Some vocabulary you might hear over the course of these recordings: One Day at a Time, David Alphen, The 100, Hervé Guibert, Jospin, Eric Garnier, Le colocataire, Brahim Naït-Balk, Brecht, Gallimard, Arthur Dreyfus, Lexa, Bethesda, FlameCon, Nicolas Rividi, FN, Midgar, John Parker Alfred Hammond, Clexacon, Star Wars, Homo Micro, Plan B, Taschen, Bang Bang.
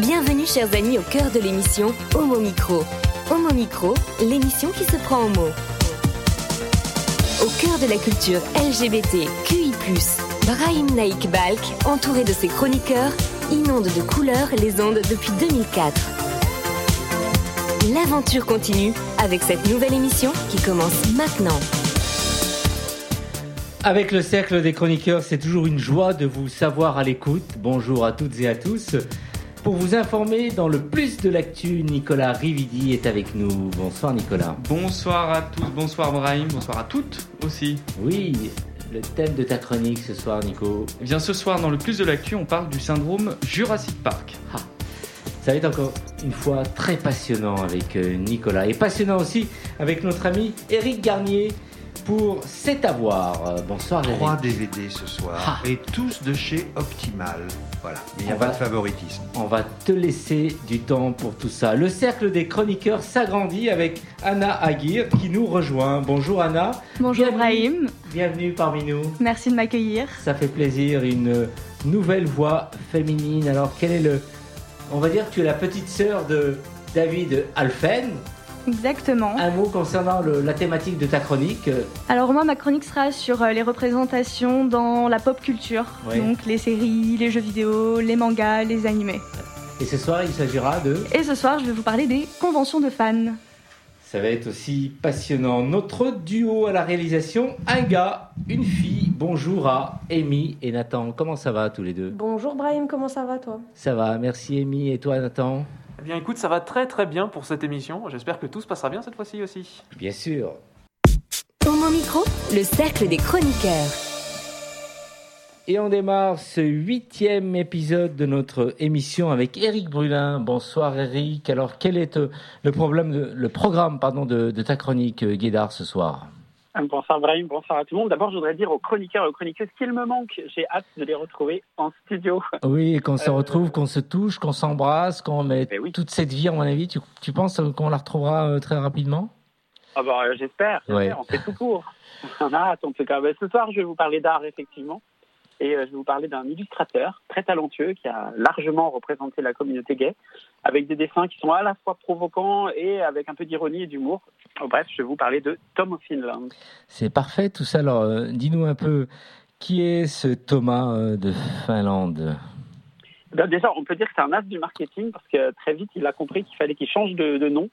Bienvenue chers amis au cœur de l'émission Homo Micro. Homo Micro, l'émission qui se prend au mot. Au cœur de la culture LGBT, QI+, Brahim Naït-Balk, entouré de ses chroniqueurs, inonde de couleurs les ondes depuis 2004. L'aventure continue avec cette nouvelle émission qui commence maintenant. Avec le cercle des chroniqueurs, c'est toujours une joie de vous savoir à l'écoute. Bonjour à toutes et à tous. Pour vous informer dans le plus de l'actu, Nicolas Rividi est avec nous. Bonsoir Nicolas. Bonsoir à tous, bonsoir Brahim, bonsoir à toutes aussi. Oui, le thème de ta chronique ce soir Nico. Eh bien ce soir dans le plus de l'actu, on parle du syndrome Jurassic Park. Ah, ça va être encore une fois très passionnant avec Nicolas. Et passionnant aussi avec notre ami Eric Garnier. Pour C'est à voir. Bonsoir. 3 DVD ce soir et tous de chez Optimal. Voilà, mais il n'y a pas de favoritisme. On va te laisser du temps pour tout ça. Le cercle des chroniqueurs s'agrandit avec Anna Aguirre qui nous rejoint. Bonjour Anna. Bonjour Brahim. Bienvenue parmi nous. Merci de m'accueillir. Ça fait plaisir, une nouvelle voix féminine. Alors quel est le... On va dire que tu es la petite sœur de David Alphen. Exactement. Un mot concernant la thématique de ta chronique. Alors moi, ma chronique sera sur les représentations dans la pop culture, donc les séries, les jeux vidéo, les mangas, les animés. Et ce soir, il s'agira de... Et ce soir, je vais vous parler des conventions de fans. Ça va être aussi passionnant. Notre duo à la réalisation, un gars, une fille. Bonjour à Amy et Nathan. Comment ça va tous les deux? Bonjour Brahim, comment ça va toi? Ça va, merci Amy. Et toi Nathan? Eh bien écoute, ça va très très bien pour cette émission. J'espère que tout se passera bien cette fois-ci aussi. Bien sûr. Homo Micro, le cercle des chroniqueurs. Et on démarre ce 8e épisode de notre émission avec Eric Brulin. Bonsoir Eric. Alors quel est le programme de ta chronique Guédard ce soir? Bonsoir Brahim, bonsoir à tout le monde. D'abord, je voudrais dire aux chroniqueurs et aux chroniqueuses qu'ils me manquent. J'ai hâte de les retrouver en studio. Oui, qu'on se retrouve, qu'on se touche, qu'on s'embrasse, qu'on met toute cette vie, à mon avis. Tu penses qu'on la retrouvera très rapidement? Ah bah, j'espère, on fait tout court. On a hâte en tout cas. Mais ce soir, je vais vous parler d'art, effectivement. Et je vais vous parler d'un illustrateur très talentueux qui a largement représenté la communauté gay, avec des dessins qui sont à la fois provocants et avec un peu d'ironie et d'humour. Bref, je vais vous parler de Tom of Finland. C'est parfait tout ça. Alors, dis-nous un peu, qui est ce Thomas de Finlande? Ben, déjà, on peut dire que c'est un as du marketing parce que très vite, il a compris qu'il fallait qu'il change de nom.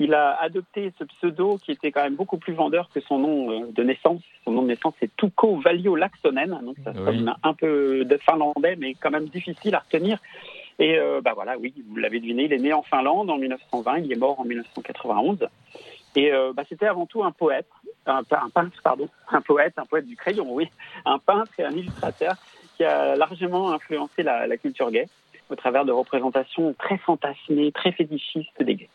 Il a adopté ce pseudo qui était quand même beaucoup plus vendeur que son nom de naissance. Son nom de naissance, c'est Tuukko Valio Laaksonen. Donc, ça sonne un peu de finlandais, mais quand même difficile à retenir. Et vous l'avez deviné, il est né en Finlande en 1920, il est mort en 1991. Et c'était avant tout un poète du crayon, un peintre et un illustrateur qui a largement influencé la culture gay au travers de représentations très fantasmées, très fétichistes des gays.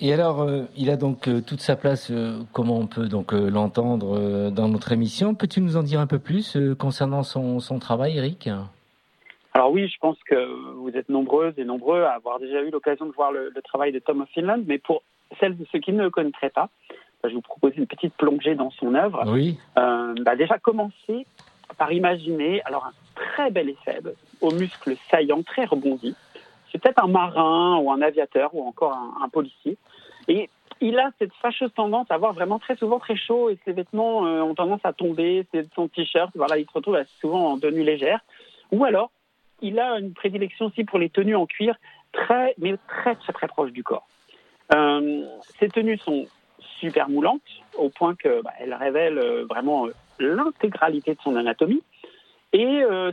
Et alors, il a donc toute sa place, comme on peut donc l'entendre dans notre émission. Peux-tu nous en dire un peu plus concernant son travail, Eric ? Alors oui, je pense que vous êtes nombreuses et nombreux à avoir déjà eu l'occasion de voir le travail de Tom of Finland, mais pour celles et ceux qui ne le connaîtraient pas, je vous propose une petite plongée dans son œuvre. Oui. Déjà, commencer par imaginer un très bel éphèbe, aux muscles saillants, très rebondis. C'est peut-être un marin ou un aviateur ou encore un policier. Et il a cette fâcheuse tendance à avoir vraiment très souvent très chaud et ses vêtements ont tendance à tomber, son t-shirt, il se retrouve souvent en tenue légère. Ou alors, il a une prédilection aussi pour les tenues en cuir, très proches du corps. Ces tenues sont super moulantes, au point qu'elles révèlent vraiment l'intégralité de son anatomie. Et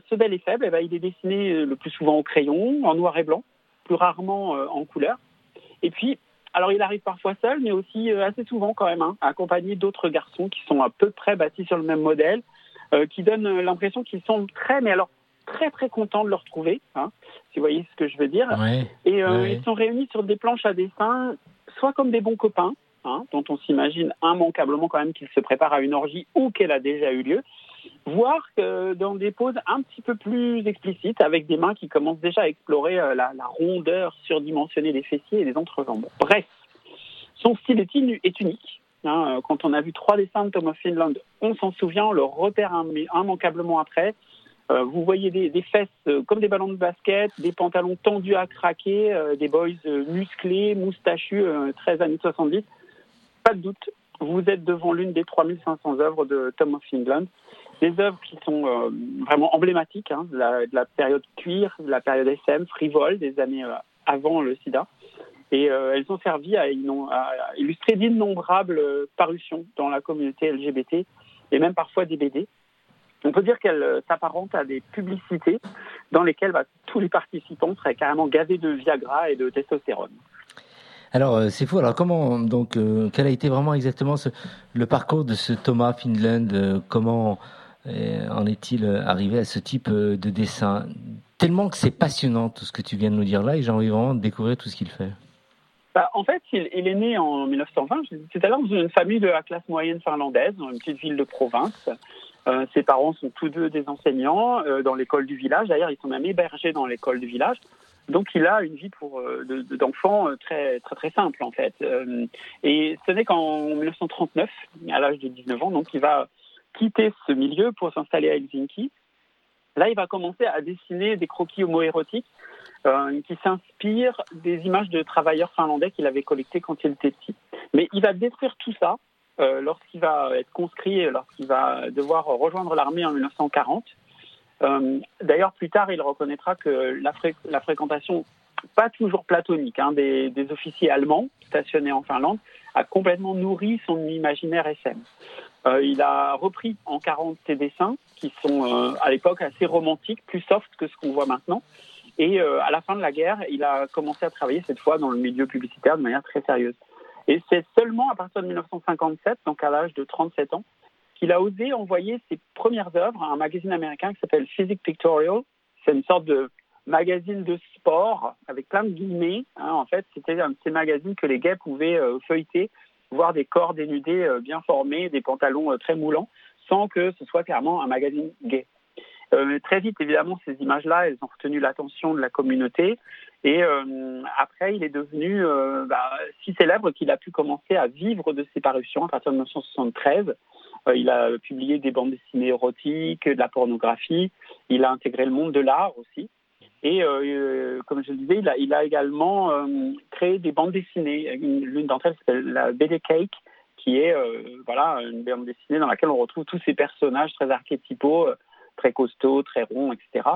ce bel et faible, il est dessiné le plus souvent au crayon, en noir et blanc, plus rarement en couleur. Et puis, alors il arrive parfois seul, mais aussi assez souvent quand même, accompagné d'autres garçons qui sont à peu près bâtis sur le même modèle, qui donnent l'impression qu'ils sont très très contents de le retrouver, si vous voyez ce que je veux dire. Oui, et ils sont réunis sur des planches à dessin, soit comme des bons copains, dont on s'imagine immanquablement quand même qu'ils se préparent à une orgie ou qu'elle a déjà eu lieu, voire dans des poses un petit peu plus explicites, avec des mains qui commencent déjà à explorer la rondeur surdimensionnée des fessiers et des entrejambes. Bref, son style est unique. Quand on a vu 3 dessins de Tom of Finland, on s'en souvient, on le repère immanquablement après. Vous voyez des fesses comme des ballons de basket, des pantalons tendus à craquer, des boys musclés, moustachus, 13 années 70. Pas de doute, vous êtes devant l'une des 3500 œuvres de Tom of Finland. Des œuvres qui sont vraiment emblématiques, hein, de la période cuir, de la période SM, frivole, des années avant le sida. Et elles ont servi à illustrer d'innombrables parutions dans la communauté LGBT et même parfois des BD. On peut dire qu'elles s'apparentent à des publicités dans lesquelles tous les participants seraient carrément gavés de Viagra et de testostérone. Alors, c'est fou. Alors, quel a été vraiment exactement le parcours de ce Thomas Finland? Comment en est-il arrivé à ce type de dessin? Tellement que c'est passionnant tout ce que tu viens de nous dire là, et j'ai envie vraiment de découvrir tout ce qu'il fait. En fait, il est né en 1920, je disais tout à l'heure, dans une famille de la classe moyenne finlandaise, dans une petite ville de province. Ses parents sont tous deux des enseignants dans l'école du village. D'ailleurs, ils sont même hébergés dans l'école du village. Donc, il a une vie d'enfant très, très, très simple, en fait. Et ce n'est qu'en 1939, à l'âge de 19 ans, donc, il va quitter ce milieu pour s'installer à Helsinki. Là, il va commencer à dessiner des croquis homoérotiques qui s'inspirent des images de travailleurs finlandais qu'il avait collectées quand il était petit. Mais il va détruire tout ça lorsqu'il va être conscrit et lorsqu'il va devoir rejoindre l'armée en 1940. D'ailleurs, plus tard, il reconnaîtra que la fréquentation, pas toujours platonique, hein, des officiers allemands stationnés en Finlande, a complètement nourri son imaginaire SM. Il a repris en 1940 ses dessins, qui sont à l'époque assez romantiques, plus soft que ce qu'on voit maintenant. Et à la fin de la guerre, il a commencé à travailler cette fois dans le milieu publicitaire de manière très sérieuse. Et c'est seulement à partir de 1957, donc à l'âge de 37 ans, qu'il a osé envoyer ses premières œuvres à un magazine américain qui s'appelle Physic Pictorial. C'est une sorte de magazine de sport, avec plein de guillemets. Hein, en fait, c'était un de ces magazines que les gays pouvaient feuilleter, voir des corps dénudés bien formés, des pantalons très moulants, sans que ce soit clairement un magazine gay. Très vite, évidemment, ces images-là, elles ont retenu l'attention de la communauté. Et après, il est devenu si célèbre qu'il a pu commencer à vivre de ses parutions à partir de 1973. Il a publié des bandes dessinées érotiques, de la pornographie. Il a intégré le monde de l'art aussi. Et comme je le disais, il a également créé des bandes dessinées. L'une d'entre elles s'appelle la BD Cake, qui est une bande dessinée dans laquelle on retrouve tous ces personnages très archétypaux, très costauds, très ronds, etc.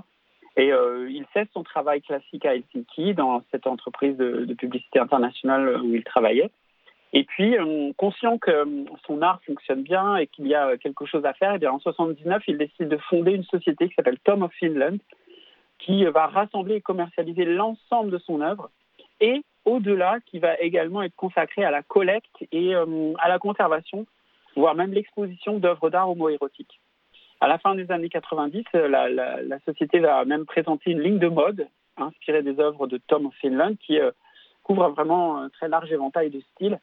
Et il cesse son travail classique à Helsinki, dans cette entreprise de publicité internationale où il travaillait. Et puis, conscient que son art fonctionne bien et qu'il y a quelque chose à faire, eh bien, en 1979, il décide de fonder une société qui s'appelle Tom of Finland, qui va rassembler et commercialiser l'ensemble de son œuvre, et au-delà, qui va également être consacré à la collecte et à la conservation, voire même l'exposition d'œuvres d'art homoérotiques. À la fin des années 90, la société va même présenter une ligne de mode inspirée des œuvres de Tom of Finland qui couvre vraiment un très large éventail de styles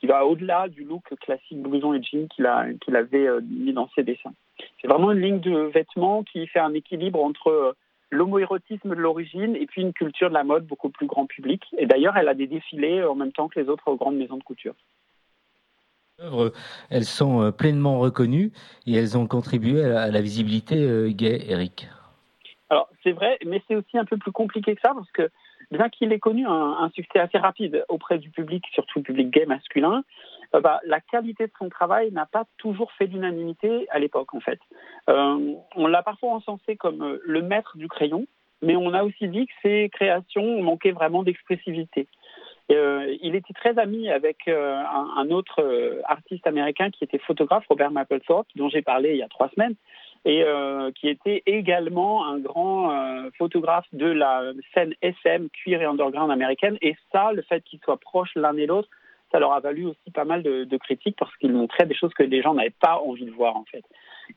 qui va au-delà du look classique blouson et jean qu'il avait mis dans ses dessins. C'est vraiment une ligne de vêtements qui fait un équilibre entre l'homoérotisme de l'origine et puis une culture de la mode beaucoup plus grand public. Et d'ailleurs, elle a des défilés en même temps que les autres grandes maisons de couture. Les œuvres, elles sont pleinement reconnues et elles ont contribué à la visibilité gay, Eric. Alors, c'est vrai, mais c'est aussi un peu plus compliqué que ça parce que, bien qu'il ait connu un succès assez rapide auprès du public, surtout le public gay masculin, la qualité de son travail n'a pas toujours fait l'unanimité à l'époque, en fait. On l'a parfois encensé comme le maître du crayon, mais on a aussi dit que ses créations manquaient vraiment d'expressivité. Il était très ami avec un autre artiste américain qui était photographe, Robert Mapplethorpe, dont j'ai parlé il y a 3 semaines, et qui était également un grand photographe de la scène SM, cuir et underground américaine. Et ça, le fait qu'ils soient proches l'un et l'autre, ça leur a valu aussi pas mal de critiques parce qu'ils montraient des choses que les gens n'avaient pas envie de voir, en fait.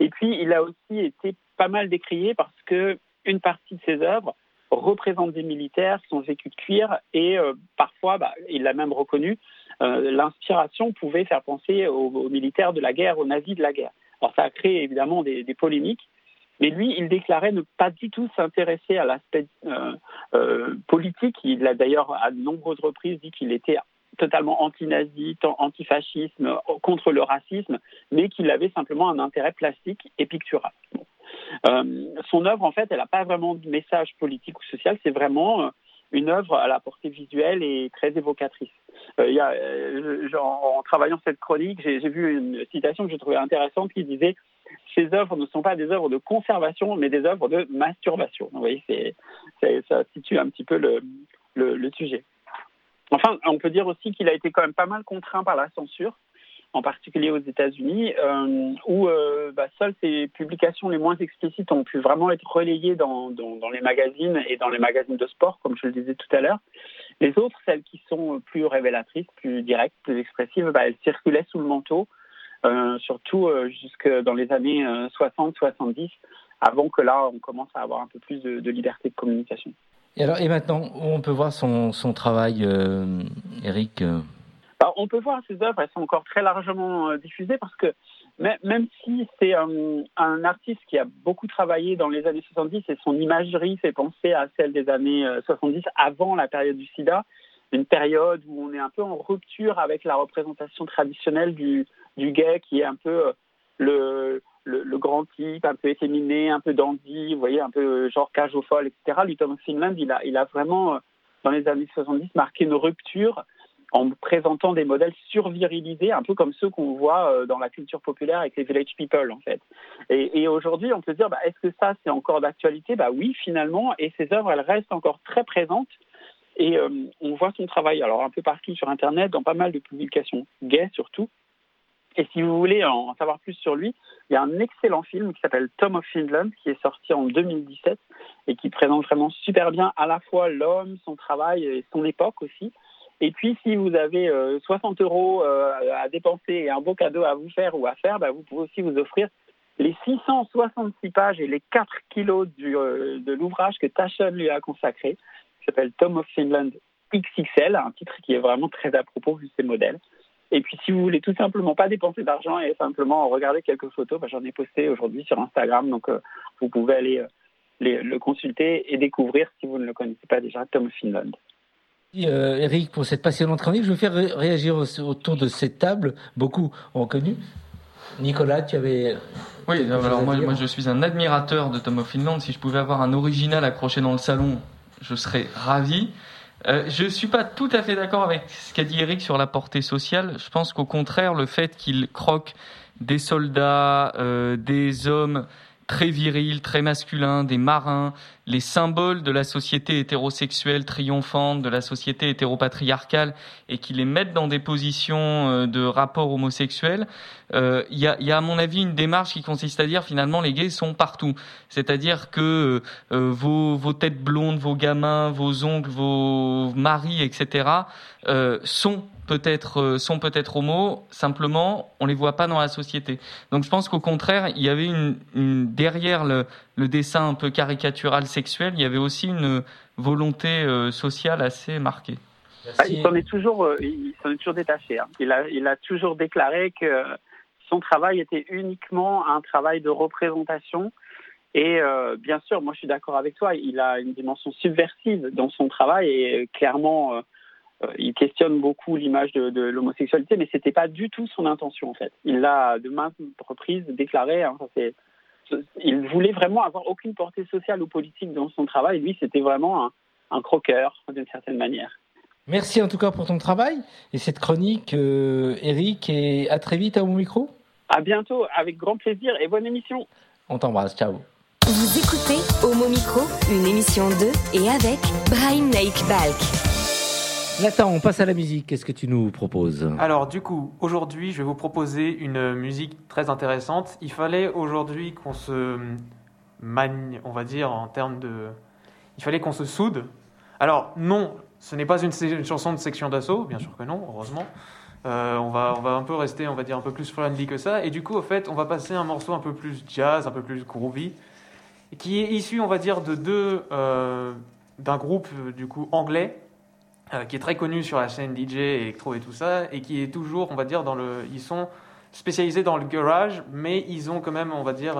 Et puis, il a aussi été pas mal décrié parce qu'une partie de ses œuvres représente des militaires, son vécu de cuir et parfois, il l'a même reconnu, l'inspiration pouvait faire penser aux militaires de la guerre, aux nazis de la guerre. Alors ça a créé évidemment des polémiques, mais lui, il déclarait ne pas du tout s'intéresser à l'aspect politique. Il a d'ailleurs à de nombreuses reprises dit qu'il était totalement anti-nazi, anti-fascisme, contre le racisme, mais qu'il avait simplement un intérêt plastique et pictural. Bon. Son œuvre, en fait, elle n'a pas vraiment de message politique ou social, c'est vraiment une œuvre à la portée visuelle et très évocatrice. En travaillant cette chronique, j'ai vu une citation que je trouvais intéressante qui disait « Ces œuvres ne sont pas des œuvres de conservation, mais des œuvres de masturbation ». Donc, vous voyez, ça situe un petit peu le sujet. Enfin, on peut dire aussi qu'il a été quand même pas mal contraint par la censure, en particulier aux États-Unis, où seules ses publications les moins explicites ont pu vraiment être relayées dans les magazines et dans les magazines de sport, comme je le disais tout à l'heure. Les autres, celles qui sont plus révélatrices, plus directes, plus expressives, elles circulaient sous le manteau, surtout jusque dans les années 60-70, avant que là, on commence à avoir un peu plus de liberté de communication. Et maintenant, où on peut voir son travail, Eric ? On peut voir ses œuvres, elles sont encore très largement diffusées parce que même si c'est un artiste qui a beaucoup travaillé dans les années 70 et son imagerie fait penser à celle des années 70 avant la période du sida, une période où on est un peu en rupture avec la représentation traditionnelle du gay qui est un peu le grand type, un peu efféminé, un peu dandy, vous voyez, un peu genre cage aux folles, etc. Lui, Tom of Finland, il a vraiment, dans les années 70, marqué une rupture en présentant des modèles survirilisés, un peu comme ceux qu'on voit dans la culture populaire avec les village people, en fait. Et aujourd'hui, on peut se dire, est-ce que ça, c'est encore d'actualité ? Oui, finalement, et ces œuvres, elles restent encore très présentes. Et on voit son travail, alors un peu partout sur Internet, dans pas mal de publications gays, surtout. Et si vous voulez en savoir plus sur lui, il y a un excellent film qui s'appelle Tom of Finland, qui est sorti en 2017, et qui présente vraiment super bien à la fois l'homme, son travail et son époque aussi. Et puis, si vous avez 60 € à dépenser et un beau cadeau à vous faire ou à faire, vous pouvez aussi vous offrir les 666 pages et les 4 kilos de l'ouvrage que Taschen lui a consacré, qui s'appelle Tom of Finland XXL, un titre qui est vraiment très à propos vu ses modèles. Et puis, si vous voulez tout simplement pas dépenser d'argent et simplement regarder quelques photos, j'en ai posté aujourd'hui sur Instagram, donc vous pouvez aller le consulter et découvrir, si vous ne le connaissez pas déjà, Tom of Finland. Eric, pour cette passionnante chronique, je vais faire réagir autour de cette table. Beaucoup ont connu. Nicolas, tu avais... Oui, alors moi je suis un admirateur de Tom of Finland. Si je pouvais avoir un original accroché dans le salon, je serais ravi. Je ne suis pas tout à fait d'accord avec ce qu'a dit Eric sur la portée sociale. Je pense qu'au contraire, le fait qu'il croque des soldats, des hommes très viril, très masculin, des marins, les symboles de la société hétérosexuelle triomphante, de la société hétéropatriarcale, et qui les mettent dans des positions de rapport homosexuel, il y a à mon avis une démarche qui consiste à dire finalement les gays sont partout. C'est-à-dire que vos têtes blondes, vos gamins, vos oncles, vos maris, etc. sont peut-être homo, simplement on les voit pas dans la société. Donc je pense qu'au contraire, il y avait derrière le dessin un peu caricatural sexuel, il y avait aussi une volonté sociale assez marquée. Il s'en est toujours détaché. Hein. Il a toujours déclaré que son travail était uniquement un travail de représentation. Et bien sûr, moi je suis d'accord avec toi, il a une dimension subversive dans son travail et clairement... il questionne beaucoup l'image de l'homosexualité, mais c'était pas du tout son intention en fait. Il l'a de maintes reprises déclaré. Il voulait vraiment avoir aucune portée sociale ou politique dans son travail. Lui, c'était vraiment un croqueur d'une certaine manière. Merci en tout cas pour ton travail et cette chronique, Eric. Et à très vite à mon micro. À bientôt, avec grand plaisir et bonne émission. On t'embrasse, ciao. Vous écoutez Homo Micro, une émission de et avec Brahim Naït-Balk. Nathan, on passe à la musique. Qu'est-ce que tu nous proposes ? Alors du coup, aujourd'hui, je vais vous proposer une musique très intéressante. Il fallait aujourd'hui qu'on se magne, on va dire, en termes de... Il fallait qu'on se soude. Alors non, ce n'est pas une chanson de section d'assaut, bien sûr que non, heureusement. On va un peu rester, on va dire, un peu plus friendly que ça. Et du coup, en fait, on va passer un morceau un peu plus jazz, un peu plus groovy, qui est issu, on va dire, de d'un groupe, du coup, anglais, qui est très connu sur la scène DJ, électro et tout ça, et qui est toujours, on va dire, ils sont spécialisés dans le garage, mais ils ont quand même, on va dire,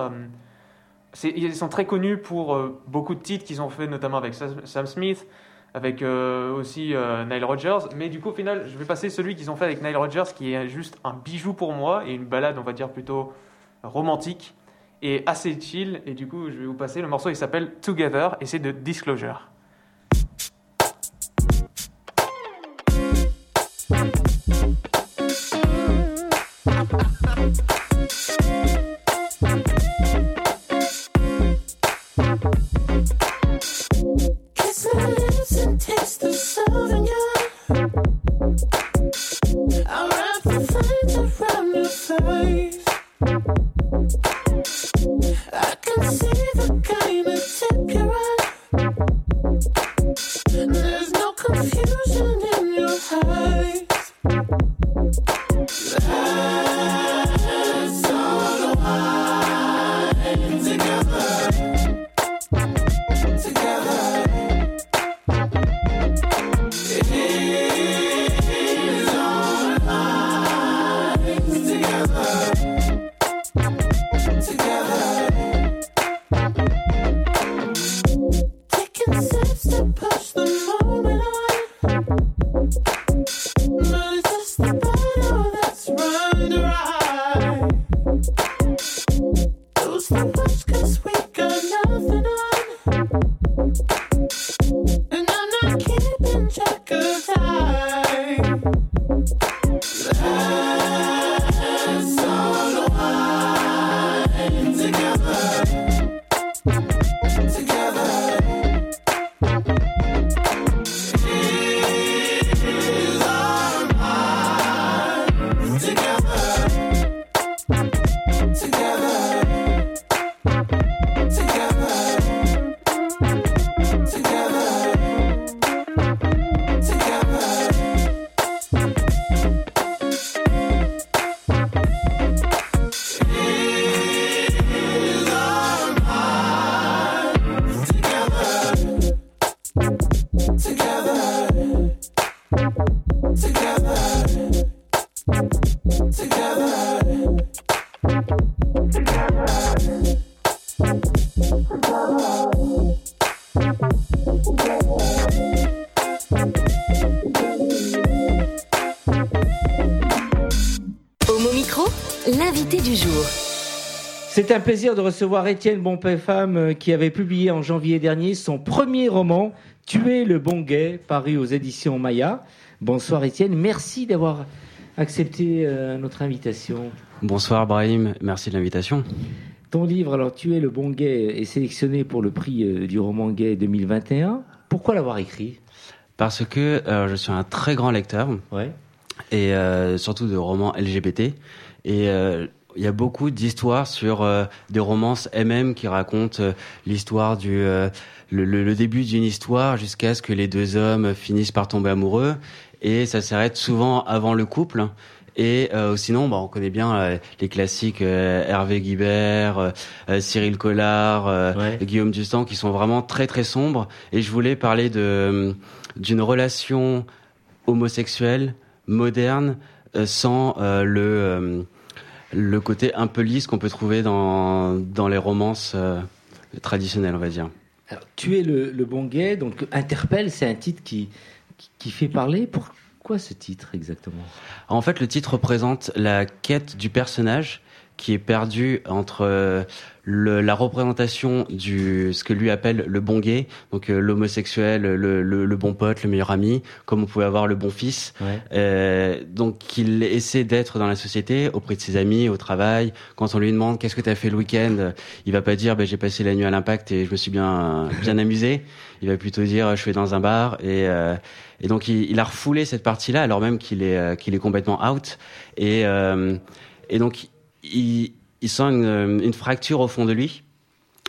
ils sont très connus pour beaucoup de titres qu'ils ont fait, notamment avec Sam Smith, avec aussi Nile Rodgers, mais du coup, au final, je vais passer celui qu'ils ont fait avec Nile Rodgers, qui est juste un bijou pour moi, et une balade, on va dire, plutôt romantique, et assez chill. Et du coup, je vais vous passer le morceau, il s'appelle Together et c'est de Disclosure. C'est un plaisir de recevoir Étienne Bonpéfam qui avait publié en janvier dernier son premier roman « Tuer le bon gay » paru aux éditions Maya. Bonsoir Étienne, merci d'avoir accepté notre invitation. Bonsoir Brahim, merci de l'invitation. Ton livre, alors « Tuer le bon gay » est sélectionné pour le prix du roman gay 2021. Pourquoi l'avoir écrit ? Parce que je suis un très grand lecteur, ouais. Et surtout de romans LGBT. Et... il y a beaucoup d'histoires sur des romances MM qui racontent l'histoire du le début d'une histoire jusqu'à ce que les deux hommes finissent par tomber amoureux, et ça s'arrête souvent avant le couple. Et sinon, on connaît bien les classiques Hervé Guibert, Cyril Collard, ouais. Guillaume Dustan, qui sont vraiment très très sombres. Et je voulais parler d'une relation homosexuelle moderne sans le côté un peu lisse qu'on peut trouver dans les romances traditionnelles, on va dire. Alors, Tuer le bon gay, donc Interpelle, c'est un titre qui fait parler. Pourquoi ce titre exactement ? En fait, le titre représente la quête du personnage qui est perdu entre la représentation du ce que lui appelle le bon gay, donc l'homosexuel, le bon pote, le meilleur ami, comme on pouvait avoir le bon fils, ouais. Donc qu'il essaie d'être dans la société, auprès de ses amis, au travail. Quand on lui demande qu'est-ce que t'as fait le week-end, il va pas dire j'ai passé la nuit à l'impact et je me suis bien amusé. Il va plutôt dire je suis dans un bar et donc il a refoulé cette partie-là alors même qu'il est complètement out et donc il sent une fracture au fond de lui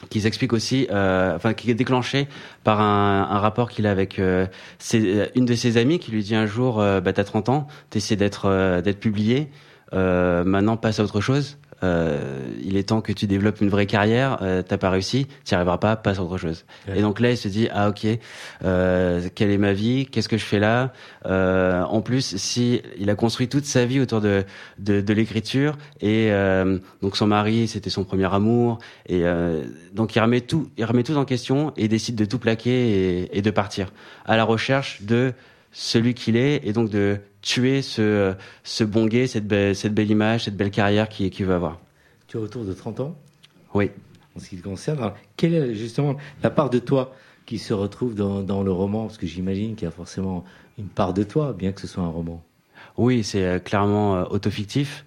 qui s'explique aussi, qui est déclenchée par un rapport qu'il a avec une de ses amies qui lui dit un jour t'as 30 ans, t'essaies d'être publié, maintenant passe à autre chose, il est temps que tu développes une vraie carrière, t'as pas réussi, t'y arriveras pas, passe à autre chose. Ouais. Et donc là il se dit quelle est ma vie, qu'est-ce que je fais là, en plus si il a construit toute sa vie autour de l'écriture et donc son mari c'était son premier amour et donc il remet tout en question et décide de tout plaquer et de partir à la recherche de celui qu'il est et donc de tuer ce bon gay, cette belle image, cette belle carrière qu'il veut avoir. Tu as autour de 30 ans ? Oui, en ce qui te concerne. Alors, quelle est justement la part de toi qui se retrouve dans le roman? Parce que j'imagine qu'il y a forcément une part de toi, bien que ce soit un roman. Oui, c'est clairement autofictif,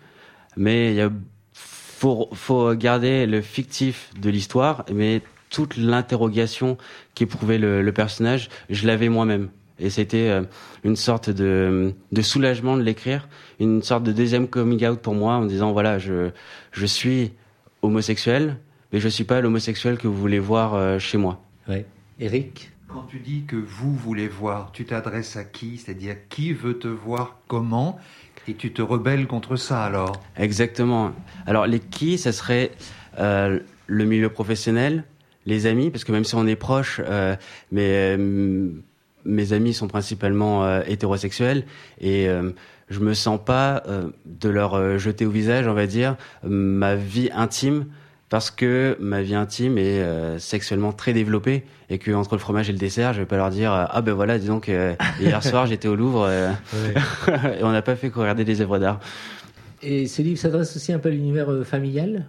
mais il faut garder le fictif de l'histoire, mais toute l'interrogation qu'éprouvait le personnage, je l'avais moi-même. Et c'était une sorte de soulagement de l'écrire, une sorte de deuxième coming out pour moi, en disant voilà, je suis homosexuel, mais je suis pas l'homosexuel que vous voulez voir chez moi. Ouais. Eric ? Quand tu dis que vous voulez voir, tu t'adresses à qui ? C'est-à-dire qui veut te voir comment ? Et tu te rebelles contre ça alors ? Exactement. Alors les qui, ça serait le milieu professionnel, les amis, parce que même si on est proche, mes amis sont principalement hétérosexuels et je me sens pas de leur jeter au visage, on va dire, ma vie intime, parce que ma vie intime est sexuellement très développée et que entre le fromage et le dessert, je vais pas leur dire ah ben voilà, dis donc hier soir j'étais au Louvre et on n'a pas fait que regarder des œuvres d'art. Et ce livre s'adresse aussi un peu à l'univers familial,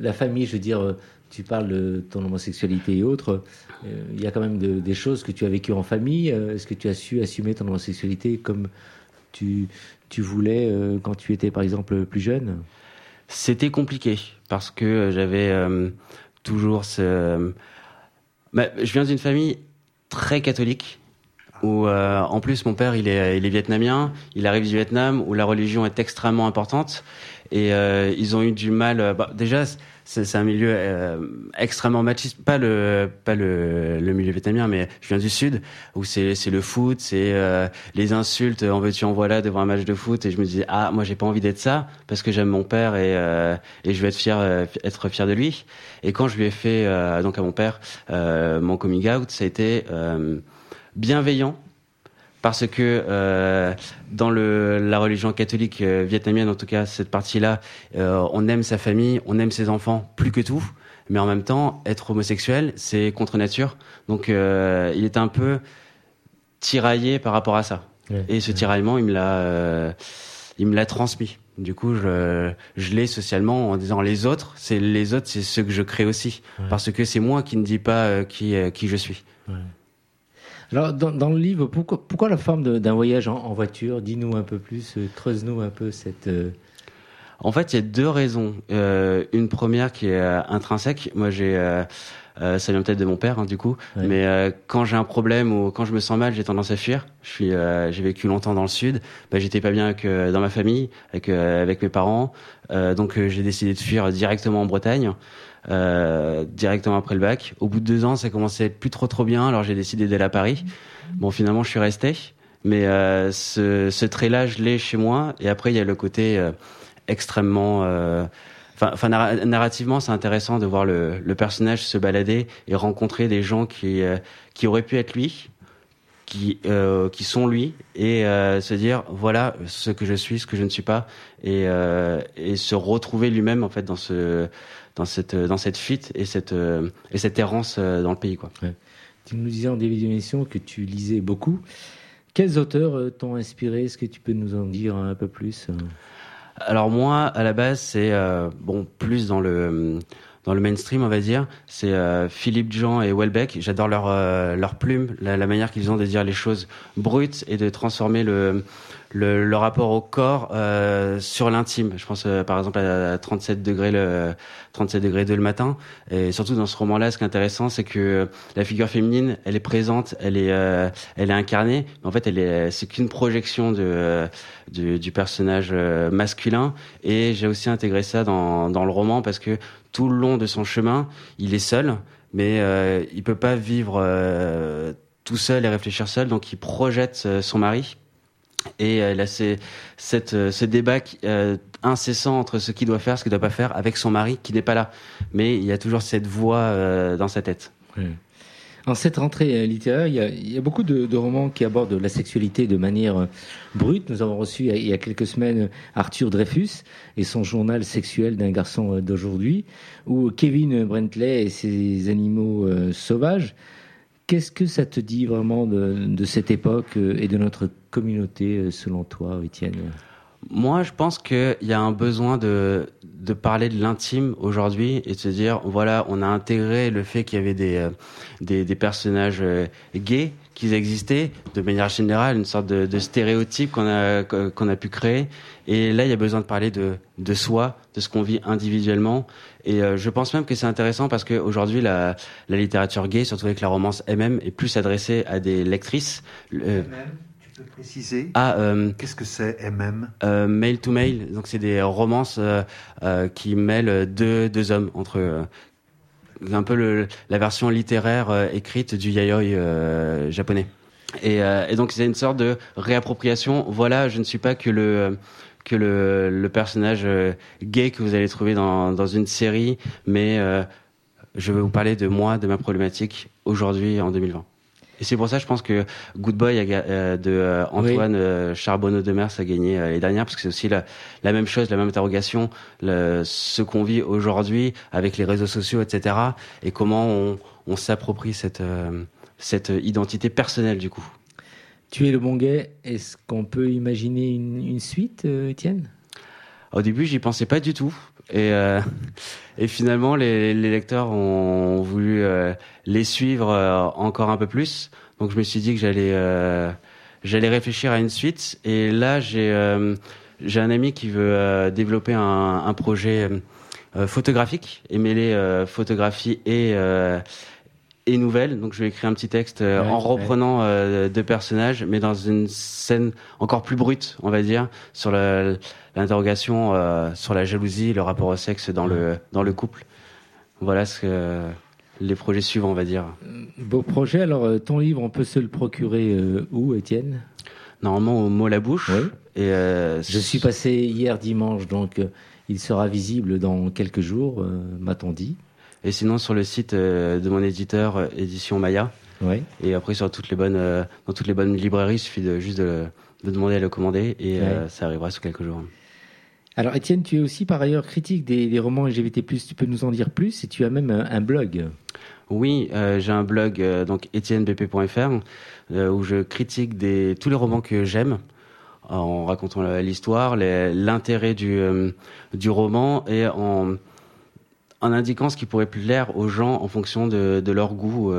la famille, je veux dire. Tu parles de ton homosexualité et autres. Il y a quand même des choses que tu as vécues en famille. Est-ce que tu as su assumer ton homosexualité comme tu voulais quand tu étais, par exemple, plus jeune ? C'était compliqué parce que j'avais toujours ce... Bah, je viens d'une famille très catholique où, en plus, mon père, il est vietnamien. Il arrive du Vietnam où la religion est extrêmement importante. Et ils ont eu du mal... Bah, déjà... C'est un milieu extrêmement machiste, pas le milieu vietnamien, mais je viens du sud où c'est le foot, c'est les insultes, en veux-tu en voilà devant un match de foot, et je me disais ah moi j'ai pas envie d'être ça parce que j'aime mon père et je veux être fier de lui. Et quand je lui ai fait donc à mon père mon coming out, ça a été bienveillant. Parce que dans la religion catholique vietnamienne, en tout cas cette partie-là, on aime sa famille, on aime ses enfants plus que tout, mais en même temps, être homosexuel, c'est contre nature. Donc il était un peu tiraillé par rapport à ça. Ouais, et ce tiraillement, il me l'a transmis. Du coup, je l'ai socialement en disant les autres, c'est ceux que je crée aussi, parce que c'est moi qui ne dis pas qui je suis. Ouais. Alors, dans le livre, pourquoi la forme d'un voyage en voiture ? Dis-nous un peu plus, creuse-nous un peu cette... En fait, il y a deux raisons. Une première qui est intrinsèque. Moi, ça vient peut-être de mon père, hein, du coup. Ouais. Mais quand j'ai un problème ou quand je me sens mal, j'ai tendance à fuir. J'ai vécu longtemps dans le sud. Bah, j'étais pas bien dans ma famille, avec mes parents. Donc, j'ai décidé de fuir directement en Bretagne. Directement après le bac. Au bout de 2 ans, ça commençait à être plus trop bien, alors j'ai décidé d'aller à Paris. Bon, finalement, je suis resté, mais ce trait-là, je l'ai chez moi. Et après, il y a le côté extrêmement... Enfin, narrativement, c'est intéressant de voir le personnage se balader et rencontrer des gens qui auraient pu être lui, qui sont lui, et se dire, voilà ce que je suis, ce que je ne suis pas, et se retrouver lui-même, en fait, dans cette fuite et cette errance dans le pays, quoi. Ouais. Tu nous disais en début d'émission que tu lisais beaucoup. Quels auteurs t'ont inspiré ? Est-ce que tu peux nous en dire un peu plus ? Alors moi, à la base, c'est plus dans le mainstream, on va dire. C'est Philippe Jean et Houellebecq. J'adore leur plume, la manière qu'ils ont de dire les choses brutes et de transformer le rapport au corps sur l'intime. Je pense par exemple à 37 degrés 2 le matin. Et surtout dans ce roman-là, ce qui est intéressant, c'est que la figure féminine, elle est présente, elle est incarnée. Mais en fait, c'est qu'une projection du personnage masculin. Et j'ai aussi intégré ça dans le roman parce que tout le long de son chemin, il est seul, mais il peut pas vivre tout seul et réfléchir seul. Donc, il projette son mari. Et elle a ce débat incessant entre ce qu'il doit faire, ce qu'il ne doit pas faire, avec son mari qui n'est pas là. Mais il y a toujours cette voix dans sa tête. Oui. En cette rentrée littéraire, il y a beaucoup de romans qui abordent la sexualité de manière brute. Nous avons reçu il y a quelques semaines Arthur Dreyfus et son journal sexuel d'un garçon d'aujourd'hui, ou Kevin Brentley et ses animaux sauvages. Qu'est-ce que ça te dit vraiment de cette époque et de notre communauté, selon toi, Étienne ? Moi, je pense qu'il y a un besoin de parler de l'intime aujourd'hui et de se dire, voilà, on a intégré le fait qu'il y avait des personnages gays, qu'ils existaient, de manière générale, une sorte de stéréotype qu'on a pu créer. Et là, il y a besoin de parler de soi, de ce qu'on vit individuellement. Et je pense même que c'est intéressant parce qu'aujourd'hui, la littérature gay, surtout avec la romance MM, est plus adressée à des lectrices. Préciser. Qu'est-ce que c'est MM? Male to male, donc c'est des romances qui mêlent deux hommes entre eux. Un peu la version littéraire écrite du yaoi japonais. Et donc c'est une sorte de réappropriation. Voilà, je ne suis pas que le personnage gay que vous allez trouver dans une série, mais je vais vous parler de moi, de ma problématique aujourd'hui en 2020. Et c'est pour ça, je pense que Good Boy de Antoine Charbonneau-Demers a gagné les dernières, parce que c'est aussi la même chose, la même interrogation, ce qu'on vit aujourd'hui avec les réseaux sociaux, etc. Et comment on s'approprie cette identité personnelle, du coup. Tuer le bon gay, est-ce qu'on peut imaginer une suite, Étienne? Au début, j'y pensais pas du tout. Et finalement, les lecteurs ont voulu les suivre encore un peu plus. Donc, je me suis dit que j'allais réfléchir à une suite. Et là, j'ai un ami qui veut développer un projet photographique et mêler photographie et nouvelles. Donc, je vais écrire un petit texte en reprenant deux personnages, mais dans une scène encore plus brute, on va dire, sur l'interrogation sur la jalousie, le rapport au sexe dans le couple. Voilà ce que les projets suivants, on va dire. Beau projet. Alors, ton livre, on peut se le procurer où, Étienne? Normalement, au Mot la Bouche. Oui. Et je suis passé hier dimanche, donc il sera visible dans quelques jours, m'a-t-on dit. Et sinon, sur le site de mon éditeur, édition Maya. Oui. Et après, sur dans toutes les bonnes librairies, il suffit de demander à le commander et ça arrivera sous quelques jours. Alors, Étienne, tu es aussi par ailleurs critique des romans LGBT+. Tu peux nous en dire plus et tu as même un blog. Oui, j'ai un blog, donc etiennebp.fr, où je critique tous les romans que j'aime, en racontant l'histoire, l'intérêt du roman et en indiquant ce qui pourrait plaire aux gens en fonction de leur goût.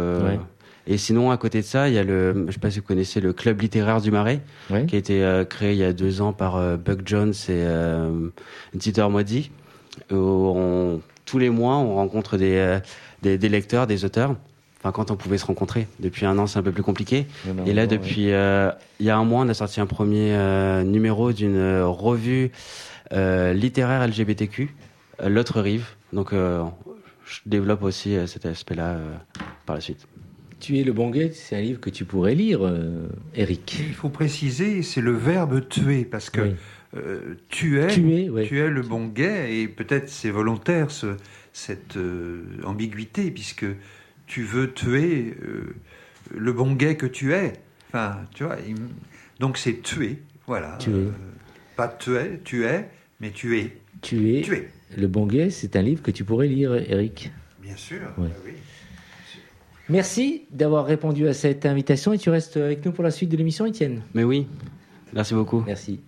Et sinon, à côté de ça, il y a je ne sais pas si vous connaissez le Club Littéraire du Marais, qui a été créé il y a 2 ans par Buck Jones et Dieter Moidi. Tous les mois, on rencontre des lecteurs, des auteurs. Enfin, quand on pouvait se rencontrer. Depuis 1 an, c'est un peu plus compliqué. Et là, depuis il y a 1 mois, on a sorti un premier numéro d'une revue littéraire LGBTQ, L'autre rive. Donc, je développe aussi cet aspect-là par la suite. Tuer le bon gay, c'est un livre que tu pourrais lire, Eric. Il faut préciser, c'est le verbe tuer, parce que tuer le bon gay, et peut-être c'est volontaire cette ambiguïté, puisque tu veux tuer le bon gay que tu es. Enfin, tu vois, donc c'est tuer, voilà. Tuer. Pas tuer, tu es, mais tuer. Tuer. Le bon gay, c'est un livre que tu pourrais lire, Eric. Bien sûr, oui. Merci d'avoir répondu à cette invitation et tu restes avec nous pour la suite de l'émission, Étienne. Mais oui, merci beaucoup. Merci.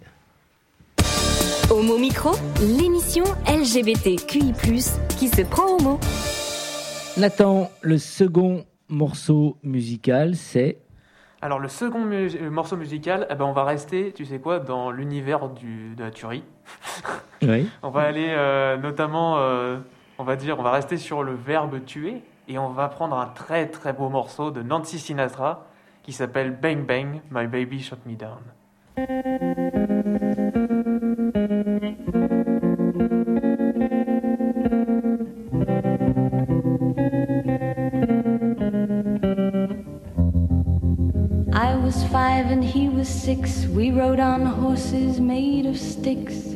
Homo Micro, l'émission LGBTQI+, qui se prend au mot. Nathan, le second morceau musical, c'est... Alors, le second morceau musical, on va rester, tu sais quoi, dans l'univers de la tuerie. Oui. On va aller notamment, on va rester sur le verbe tuer et on va prendre un très très beau morceau de Nancy Sinatra qui s'appelle Bang Bang, My Baby Shot Me Down. I was 5 and he was 6. We rode on horses made of sticks.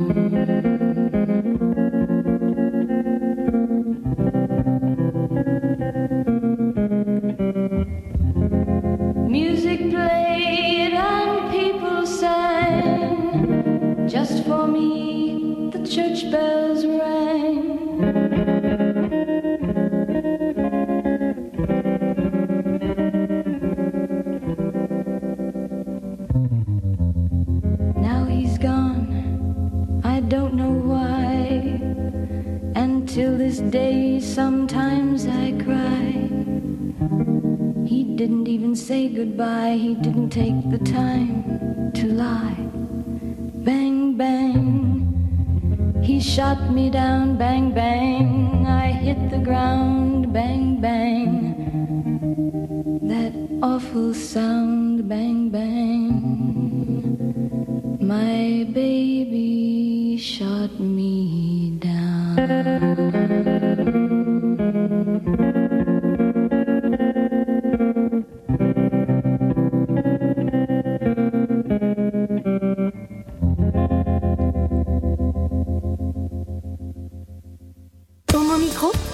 Sometimes I cry. He didn't even say goodbye. He didn't take the time to lie. Bang, bang, he shot me down. Bang, bang, I hit the ground. Bang, bang, that awful sound. Bang, bang, my baby shot me down.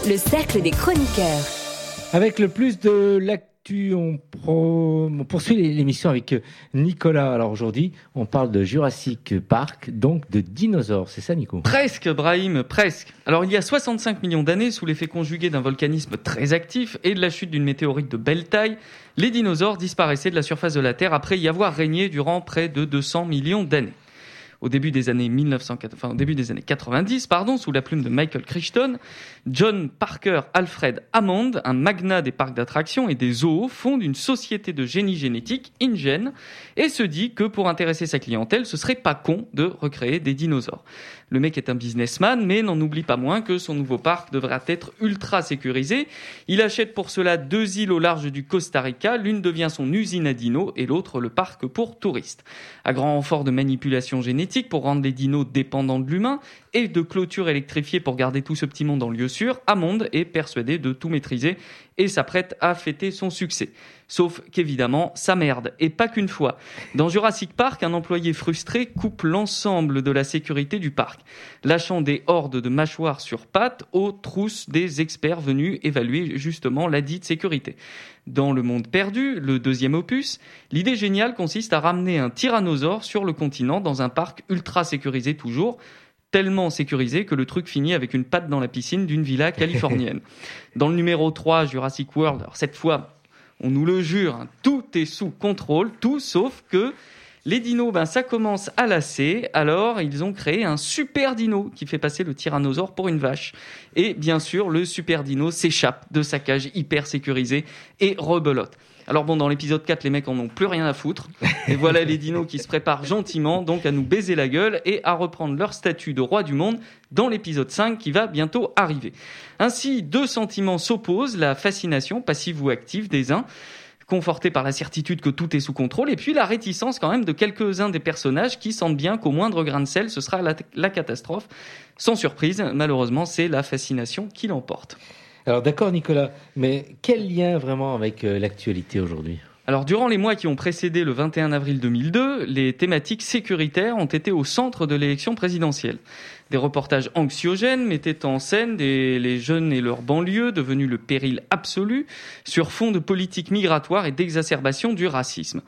Le cercle des chroniqueurs. Avec le plus de l'actu, on poursuit l'émission avec Nicolas. Alors aujourd'hui, on parle de Jurassic Park, donc de dinosaures. C'est ça, Nico ? Presque, Brahim, presque. Alors il y a 65 millions d'années, sous l'effet conjugué d'un volcanisme très actif et de la chute d'une météorite de belle taille, les dinosaures disparaissaient de la surface de la Terre après y avoir régné durant près de 200 millions d'années. Au début des années 90, sous la plume de Michael Crichton, John Parker Alfred Hammond, un magnat des parcs d'attractions et des zoos, fonde une société de génie génétique, InGen, et se dit que pour intéresser sa clientèle, ce serait pas con de recréer des dinosaures. Le mec est un businessman, mais n'en oublie pas moins que son nouveau parc devra être ultra sécurisé. Il achète pour cela 2 îles au large du Costa Rica, l'une devient son usine à dinos et l'autre le parc pour touristes. À grand renfort de manipulation génétique, pour rendre les dinos dépendants de l'humain et de clôtures électrifiées pour garder tout ce petit monde en lieu sûr, Hammond est persuadé de tout maîtriser et s'apprête à fêter son succès. Sauf qu'évidemment, ça merde, et pas qu'une fois. Dans Jurassic Park, un employé frustré coupe l'ensemble de la sécurité du parc, lâchant des hordes de mâchoires sur pattes aux trousses des experts venus évaluer justement la dite sécurité. Dans Le Monde Perdu, le 2e opus, l'idée géniale consiste à ramener un tyrannosaure sur le continent dans un parc ultra sécurisé toujours, tellement sécurisé que le truc finit avec une patte dans la piscine d'une villa californienne. Dans le numéro 3, Jurassic World, alors cette fois, on nous le jure, hein, tout est sous contrôle, tout sauf que les dinos, ça commence à lasser. Alors, ils ont créé un super dino qui fait passer le tyrannosaure pour une vache. Et bien sûr, le super dino s'échappe de sa cage hyper sécurisée et rebelote. Alors bon, dans l'épisode 4, les mecs en ont plus rien à foutre. Et voilà les dinos qui se préparent gentiment donc à nous baiser la gueule et à reprendre leur statut de roi du monde dans l'épisode 5 qui va bientôt arriver. Ainsi, 2 sentiments s'opposent, la fascination passive ou active des uns, conforté par la certitude que tout est sous contrôle, et puis la réticence quand même de quelques-uns des personnages qui sentent bien qu'au moindre grain de sel, ce sera la catastrophe. Sans surprise, malheureusement, c'est la fascination qui l'emporte. Alors d'accord Nicolas, mais quel lien vraiment avec l'actualité aujourd'hui ? Alors durant les mois qui ont précédé le 21 avril 2002, les thématiques sécuritaires ont été au centre de l'élection présidentielle. Des reportages anxiogènes mettaient en scène les jeunes et leur banlieue, devenus le péril absolu, sur fond de politique migratoire et d'exacerbation du racisme.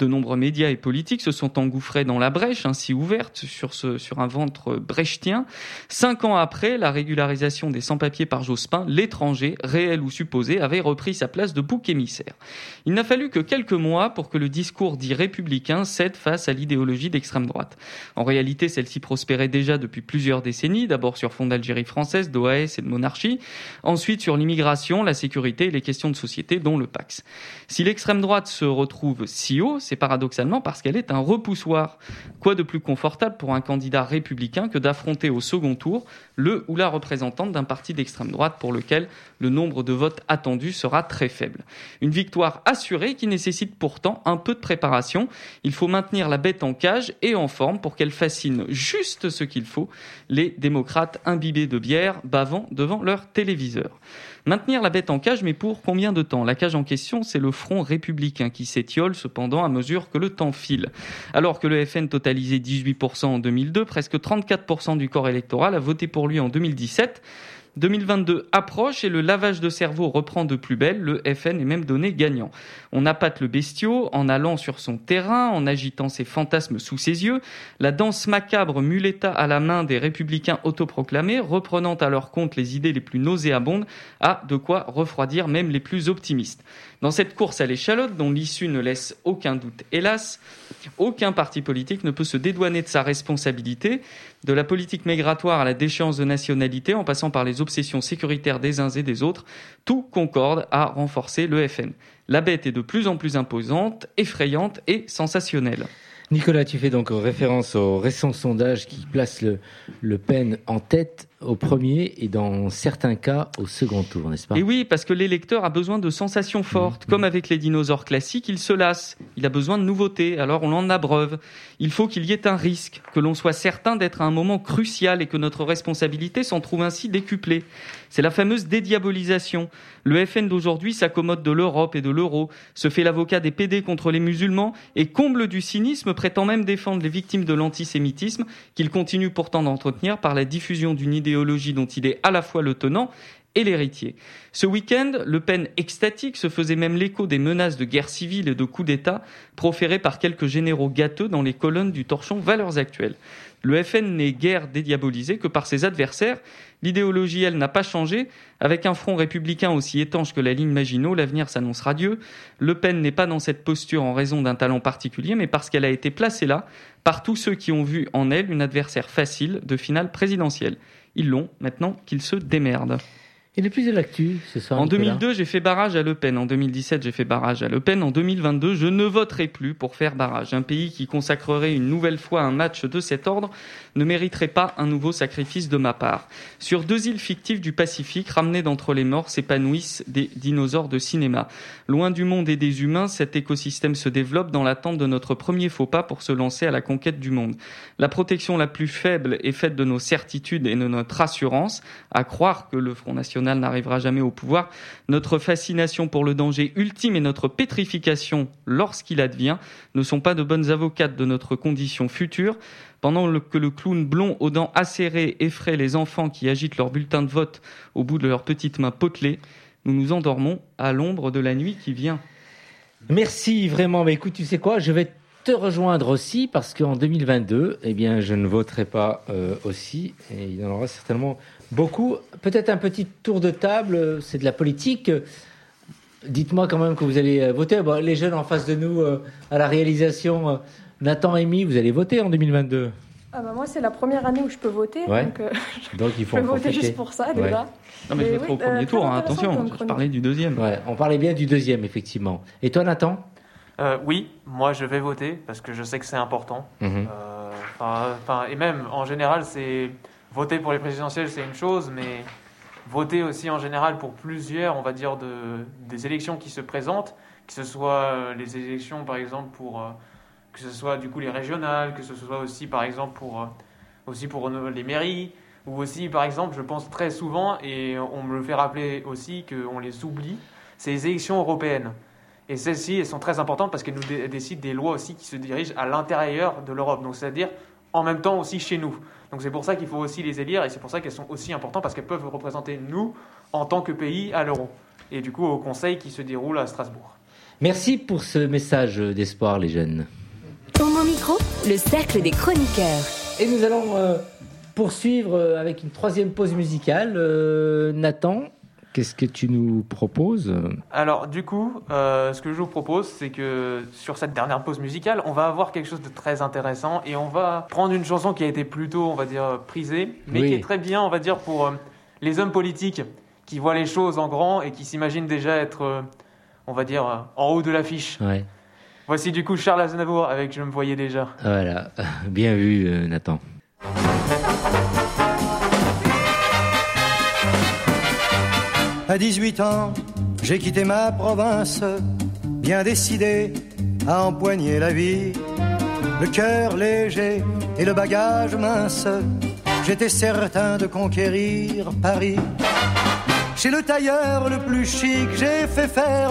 De nombreux médias et politiques se sont engouffrés dans la brèche, ainsi ouverte, sur un ventre brechtien. 5 ans après la régularisation des sans-papiers par Jospin, l'étranger, réel ou supposé, avait repris sa place de bouc émissaire. Il n'a fallu que quelques mois pour que le discours dit républicain cède face à l'idéologie d'extrême droite. En réalité, celle-ci prospérait déjà depuis plusieurs plusieurs décennies, d'abord sur fond d'Algérie française, d'OAS et de monarchie, ensuite sur l'immigration, la sécurité et les questions de société, dont le Pax. Si l'extrême droite se retrouve si haut, c'est paradoxalement parce qu'elle est un repoussoir. Quoi de plus confortable pour un candidat républicain que d'affronter au second tour le ou la représentante d'un parti d'extrême droite pour lequel le nombre de votes attendus sera très faible. Une victoire assurée qui nécessite pourtant un peu de préparation. Il faut maintenir la bête en cage et en forme pour qu'elle fascine juste ce qu'il faut, les démocrates imbibés de bière, bavant devant leur téléviseur. Maintenir la bête en cage, mais pour combien de temps ? La cage en question, c'est le front républicain qui s'étiole cependant à mesure que le temps file. Alors que le FN totalisait 18% en 2002, presque 34% du corps électoral a voté pour lui en 2017. 2022 approche et le lavage de cerveau reprend de plus belle, le FN est même donné gagnant. On appâte le bestiau en allant sur son terrain, en agitant ses fantasmes sous ses yeux, la danse macabre muleta à la main des républicains autoproclamés, reprenant à leur compte les idées les plus nauséabondes, a de quoi refroidir même les plus optimistes. Dans cette course à l'échalote, dont l'issue ne laisse aucun doute, hélas, aucun parti politique ne peut se dédouaner de sa responsabilité, de la politique migratoire à la déchéance de nationalité, en passant par les obsessions sécuritaires des uns et des autres, tout concorde à renforcer le FN. La bête est de plus en plus imposante, effrayante et sensationnelle. Nicolas, tu fais donc référence au récent sondage qui place le Pen en tête au premier et dans certains cas au second tour, n'est-ce pas ? Et oui, parce que l'électeur a besoin de sensations fortes. Comme avec les dinosaures classiques, il se lasse. Il a besoin de nouveautés, alors on l'en abreuve. Il faut qu'il y ait un risque, que l'on soit certain d'être à un moment crucial et que notre responsabilité s'en trouve ainsi décuplée. C'est la fameuse dédiabolisation. Le FN d'aujourd'hui s'accommode de l'Europe et de l'euro, se fait l'avocat des PD contre les musulmans et, comble du cynisme, prétend même défendre les victimes de l'antisémitisme qu'il continue pourtant d'entretenir par la diffusion d'une idéologie dont il est à la fois le tenant et l'héritier. Ce week-end, Le Pen extatique se faisait même l'écho des menaces de guerre civile et de coups d'État proférées par quelques généraux gâteux dans les colonnes du torchon Valeurs Actuelles. Le FN n'est guère dédiabolisé que par ses adversaires. L'idéologie, elle, n'a pas changé. Avec un front républicain aussi étanche que la ligne Maginot, l'avenir s'annonce radieux. Le Pen n'est pas dans cette posture en raison d'un talent particulier, mais parce qu'elle a été placée là par tous ceux qui ont vu en elle une adversaire facile de finale présidentielle. Ils l'ont, maintenant qu'ils se démerdent. Et les plus de l'actu, ce soir, en Nicolas. 2002, j'ai fait barrage à Le Pen. En 2017, j'ai fait barrage à Le Pen. En 2022, je ne voterai plus pour faire barrage. Un pays qui consacrerait une nouvelle fois un match de cet ordre ne mériterait pas un nouveau sacrifice de ma part. Sur deux îles fictives du Pacifique, ramenées d'entre les morts, s'épanouissent des dinosaures de cinéma. Loin du monde et des humains, cet écosystème se développe dans l'attente de notre premier faux pas pour se lancer à la conquête du monde. La protection la plus faible est faite de nos certitudes et de notre assurance. À croire que le Front National n'arrivera jamais au pouvoir, notre fascination pour le danger ultime et notre pétrification lorsqu'il advient ne sont pas de bonnes avocates de notre condition future. Pendant que le clown blond aux dents acérées effraie les enfants qui agitent leur bulletin de vote au bout de leurs petites mains potelées, nous nous endormons à l'ombre de la nuit qui vient. Merci vraiment, mais écoute, tu sais quoi, je vais te rejoindre aussi parce qu'en 2022, eh bien, je ne voterai pas aussi et il y en aura certainement beaucoup. Peut-être un petit tour de table, c'est de la politique. Dites-moi quand même que vous allez voter. Bon, les jeunes en face de nous à la réalisation, Nathan, Amy, vous allez voter en 2022. Ah bah moi, c'est la première année où je peux voter, ouais. Donc il faut je peux voter juste pour ça, déjà. Ouais. Non, mais je voterai au premier tour, hein, attention, je parlais du deuxième. Ouais, on parlait bien du deuxième, effectivement. Et toi, Nathan ? Oui, moi je vais voter parce que je sais que c'est important. Et même en général, c'est voter pour les présidentielles, c'est une chose, mais voter aussi en général pour plusieurs, on va dire, des élections qui se présentent, que ce soit les élections par exemple pour que ce soit du coup les régionales, que ce soit aussi par exemple pour les mairies, ou aussi par exemple, je pense très souvent et on me le fait rappeler aussi qu'on les oublie, c'est les élections européennes. Et celles-ci, elles sont très importantes parce qu'elles nous décident des lois aussi qui se dirigent à l'intérieur de l'Europe. Donc, c'est-à-dire en même temps aussi chez nous. Donc, c'est pour ça qu'il faut aussi les élire et c'est pour ça qu'elles sont aussi importantes parce qu'elles peuvent représenter nous en tant que pays à l'euro. Et du coup, au Conseil qui se déroule à Strasbourg. Merci pour ce message d'espoir, les jeunes. Homo Micro, le cercle des chroniqueurs. Et nous allons poursuivre avec une troisième pause musicale. Nathan, Qu'est-ce que tu nous proposes ? Alors, du coup, ce que je vous propose, c'est que sur cette dernière pause musicale, on va avoir quelque chose de très intéressant et on va prendre une chanson qui a été plutôt, on va dire, prisée, mais qui est très bien, on va dire, pour les hommes politiques qui voient les choses en grand et qui s'imaginent déjà être, on va dire, en haut de l'affiche. Ouais. Voici du coup Charles Aznavour avec Je me voyais déjà. Voilà, bien vu Nathan. À 18 ans, j'ai quitté ma province, bien décidé à empoigner la vie. Le cœur léger et le bagage mince, j'étais certain de conquérir Paris. Chez le tailleur le plus chic, j'ai fait faire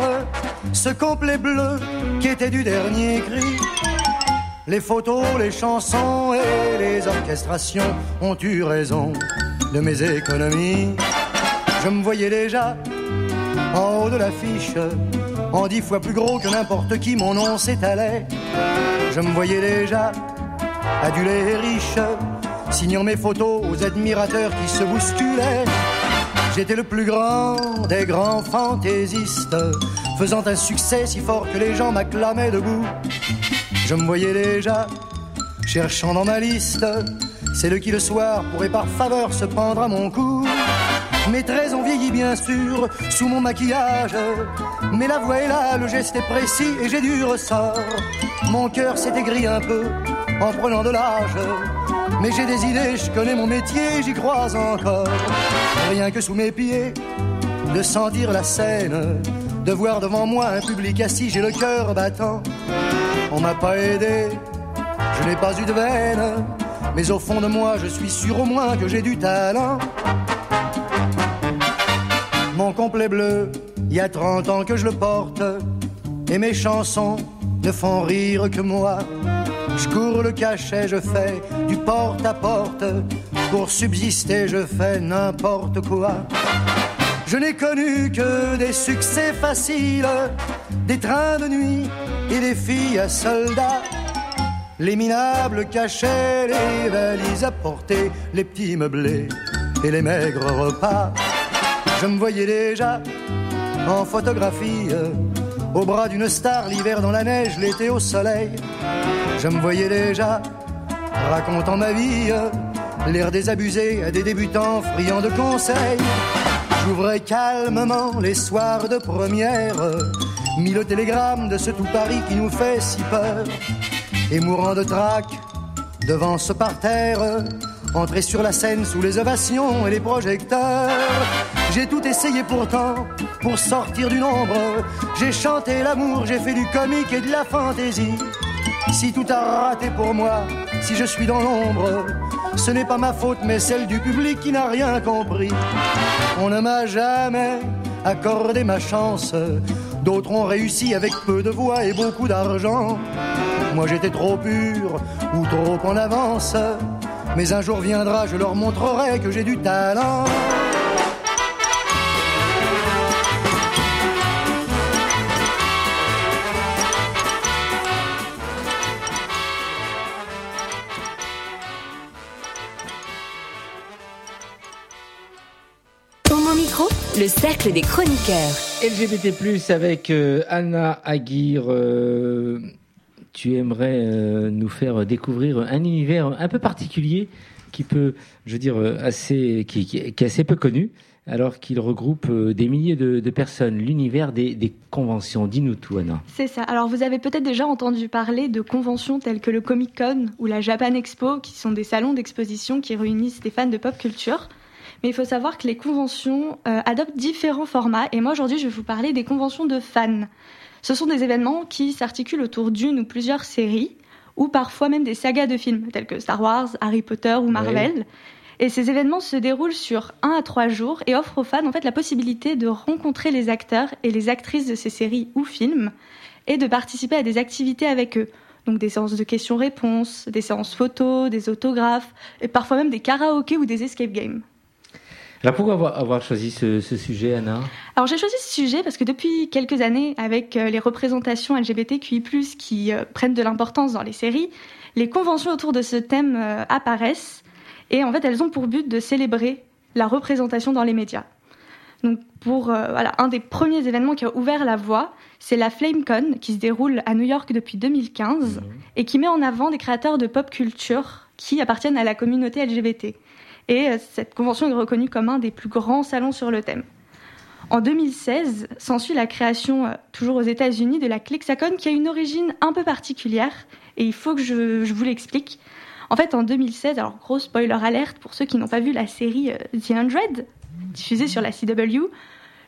ce complet bleu qui était du dernier cri. Les photos, les chansons et les orchestrations ont eu raison de mes économies. Je me voyais déjà en haut de l'affiche, en 10 fois plus gros que n'importe qui, mon nom s'étalait. Je me voyais déjà adulé et riche, signant mes photos aux admirateurs qui se bousculaient. J'étais le plus grand des grands fantaisistes, faisant un succès si fort que les gens m'acclamaient debout. Je me voyais déjà cherchant dans ma liste celle qui le soir pourrait par faveur se prendre à mon cou. Mes traits ont vieilli bien sûr sous mon maquillage, mais la voix est là, le geste est précis et j'ai du ressort. Mon cœur s'est aigri un peu en prenant de l'âge, mais j'ai des idées, je connais mon métier, j'y crois encore. Rien que sous mes pieds, de sentir la scène, de voir devant moi un public assis, j'ai le cœur battant. On m'a pas aidé, je n'ai pas eu de veine, mais au fond de moi je suis sûr au moins que j'ai du talent. Mon complet bleu, il y a 30 ans que je le porte, et mes chansons ne font rire que moi. Je cours le cachet, je fais du porte à porte, pour subsister je fais n'importe quoi. Je n'ai connu que des succès faciles, des trains de nuit et des filles à soldats. Les minables cachets, les valises à porter, les petits meublés et les maigres repas. Je me voyais déjà en photographie, au bras d'une star, l'hiver dans la neige, l'été au soleil. Je me voyais déjà racontant ma vie, l'air désabusé à des débutants friands de conseils. J'ouvrais calmement les soirs de première, mis le télégramme de ce tout Paris qui nous fait si peur. Et mourant de trac devant ce parterre, entrer sur la scène sous les ovations et les projecteurs. J'ai tout essayé pourtant pour sortir du nombre. J'ai chanté l'amour, j'ai fait du comique et de la fantaisie. Si tout a raté pour moi, si je suis dans l'ombre, ce n'est pas ma faute mais celle du public qui n'a rien compris. On ne m'a jamais accordé ma chance, d'autres ont réussi avec peu de voix et beaucoup d'argent. Moi j'étais trop pur ou trop en avance, mais un jour viendra, je leur montrerai que j'ai du talent. Homo Micro, le cercle des chroniqueurs. LGBT+, avec Anna Aguirre. Tu aimerais nous faire découvrir un univers un peu particulier qui peut, je veux dire, qui est assez peu connu, alors qu'il regroupe des milliers de personnes, l'univers des conventions. Dis-nous tout, Anna. C'est ça. Alors, vous avez peut-être déjà entendu parler de conventions telles que le Comic-Con ou la Japan Expo, qui sont des salons d'exposition qui réunissent des fans de pop culture. Mais il faut savoir que les conventions adoptent différents formats. Et moi, aujourd'hui, je vais vous parler des conventions de fans. Ce sont des événements qui s'articulent autour d'une ou plusieurs séries, ou parfois même des sagas de films, tels que Star Wars, Harry Potter ou Marvel. Oui. Et ces événements se déroulent sur 1 à 3 jours et offrent aux fans en fait, la possibilité de rencontrer les acteurs et les actrices de ces séries ou films et de participer à des activités avec eux. Donc des séances de questions-réponses, des séances photos, des autographes, et parfois même des karaokés ou des escape games. Alors pourquoi avoir choisi ce sujet, Anna ? Alors j'ai choisi ce sujet parce que depuis quelques années, avec les représentations LGBTQI+, qui prennent de l'importance dans les séries, les conventions autour de ce thème apparaissent et en fait elles ont pour but de célébrer la représentation dans les médias. Donc pour voilà, un des premiers événements qui a ouvert la voie, c'est la FlameCon qui se déroule à New York depuis 2015 et qui met en avant des créateurs de pop culture qui appartiennent à la communauté LGBT. Et cette convention est reconnue comme un des plus grands salons sur le thème. En 2016, s'ensuit la création, toujours aux États-Unis, de la Clexacon, qui a une origine un peu particulière, et il faut que je vous l'explique. En fait, en 2016, alors gros spoiler alerte pour ceux qui n'ont pas vu la série The 100, diffusée sur la CW,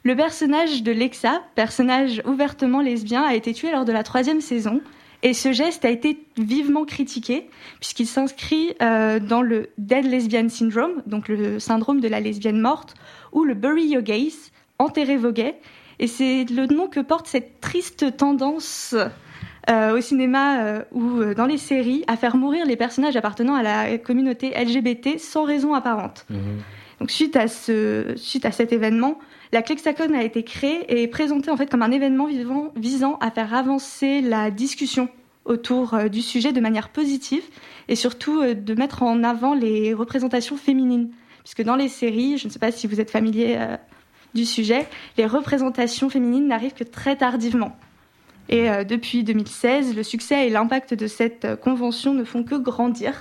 le personnage de Lexa, personnage ouvertement lesbien, a été tué lors de la 3e saison, et ce geste a été vivement critiqué, puisqu'il s'inscrit dans le Dead Lesbian Syndrome, donc le syndrome de la lesbienne morte, ou le Bury Your Gays, enterrer vos gays, et c'est le nom que porte cette triste tendance au cinéma ou dans les séries à faire mourir les personnages appartenant à la communauté LGBT sans raison apparente. Donc suite à cet événement, la Clexacon a été créée et est présentée en fait comme un événement vivant visant à faire avancer la discussion autour du sujet de manière positive et surtout de mettre en avant les représentations féminines, puisque dans les séries, je ne sais pas si vous êtes familier du sujet, les représentations féminines n'arrivent que très tardivement. Et depuis 2016, le succès et l'impact de cette convention ne font que grandir.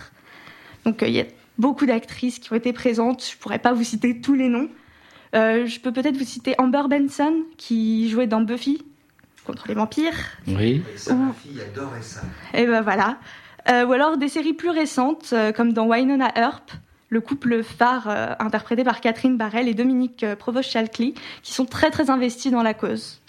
Donc il y a beaucoup d'actrices qui ont été présentes, je ne pourrais pas vous citer tous les noms. Je peux peut-être vous citer Amber Benson, qui jouait dans Buffy, contre les vampires. Oui. Et ça, ma fille adorait ça. Et ben voilà. Ou alors des séries plus récentes, comme dans Wynonna Earp, le couple phare interprété par Catherine Barrel et Dominique Provost-Chalkley, qui sont très très investis dans la cause.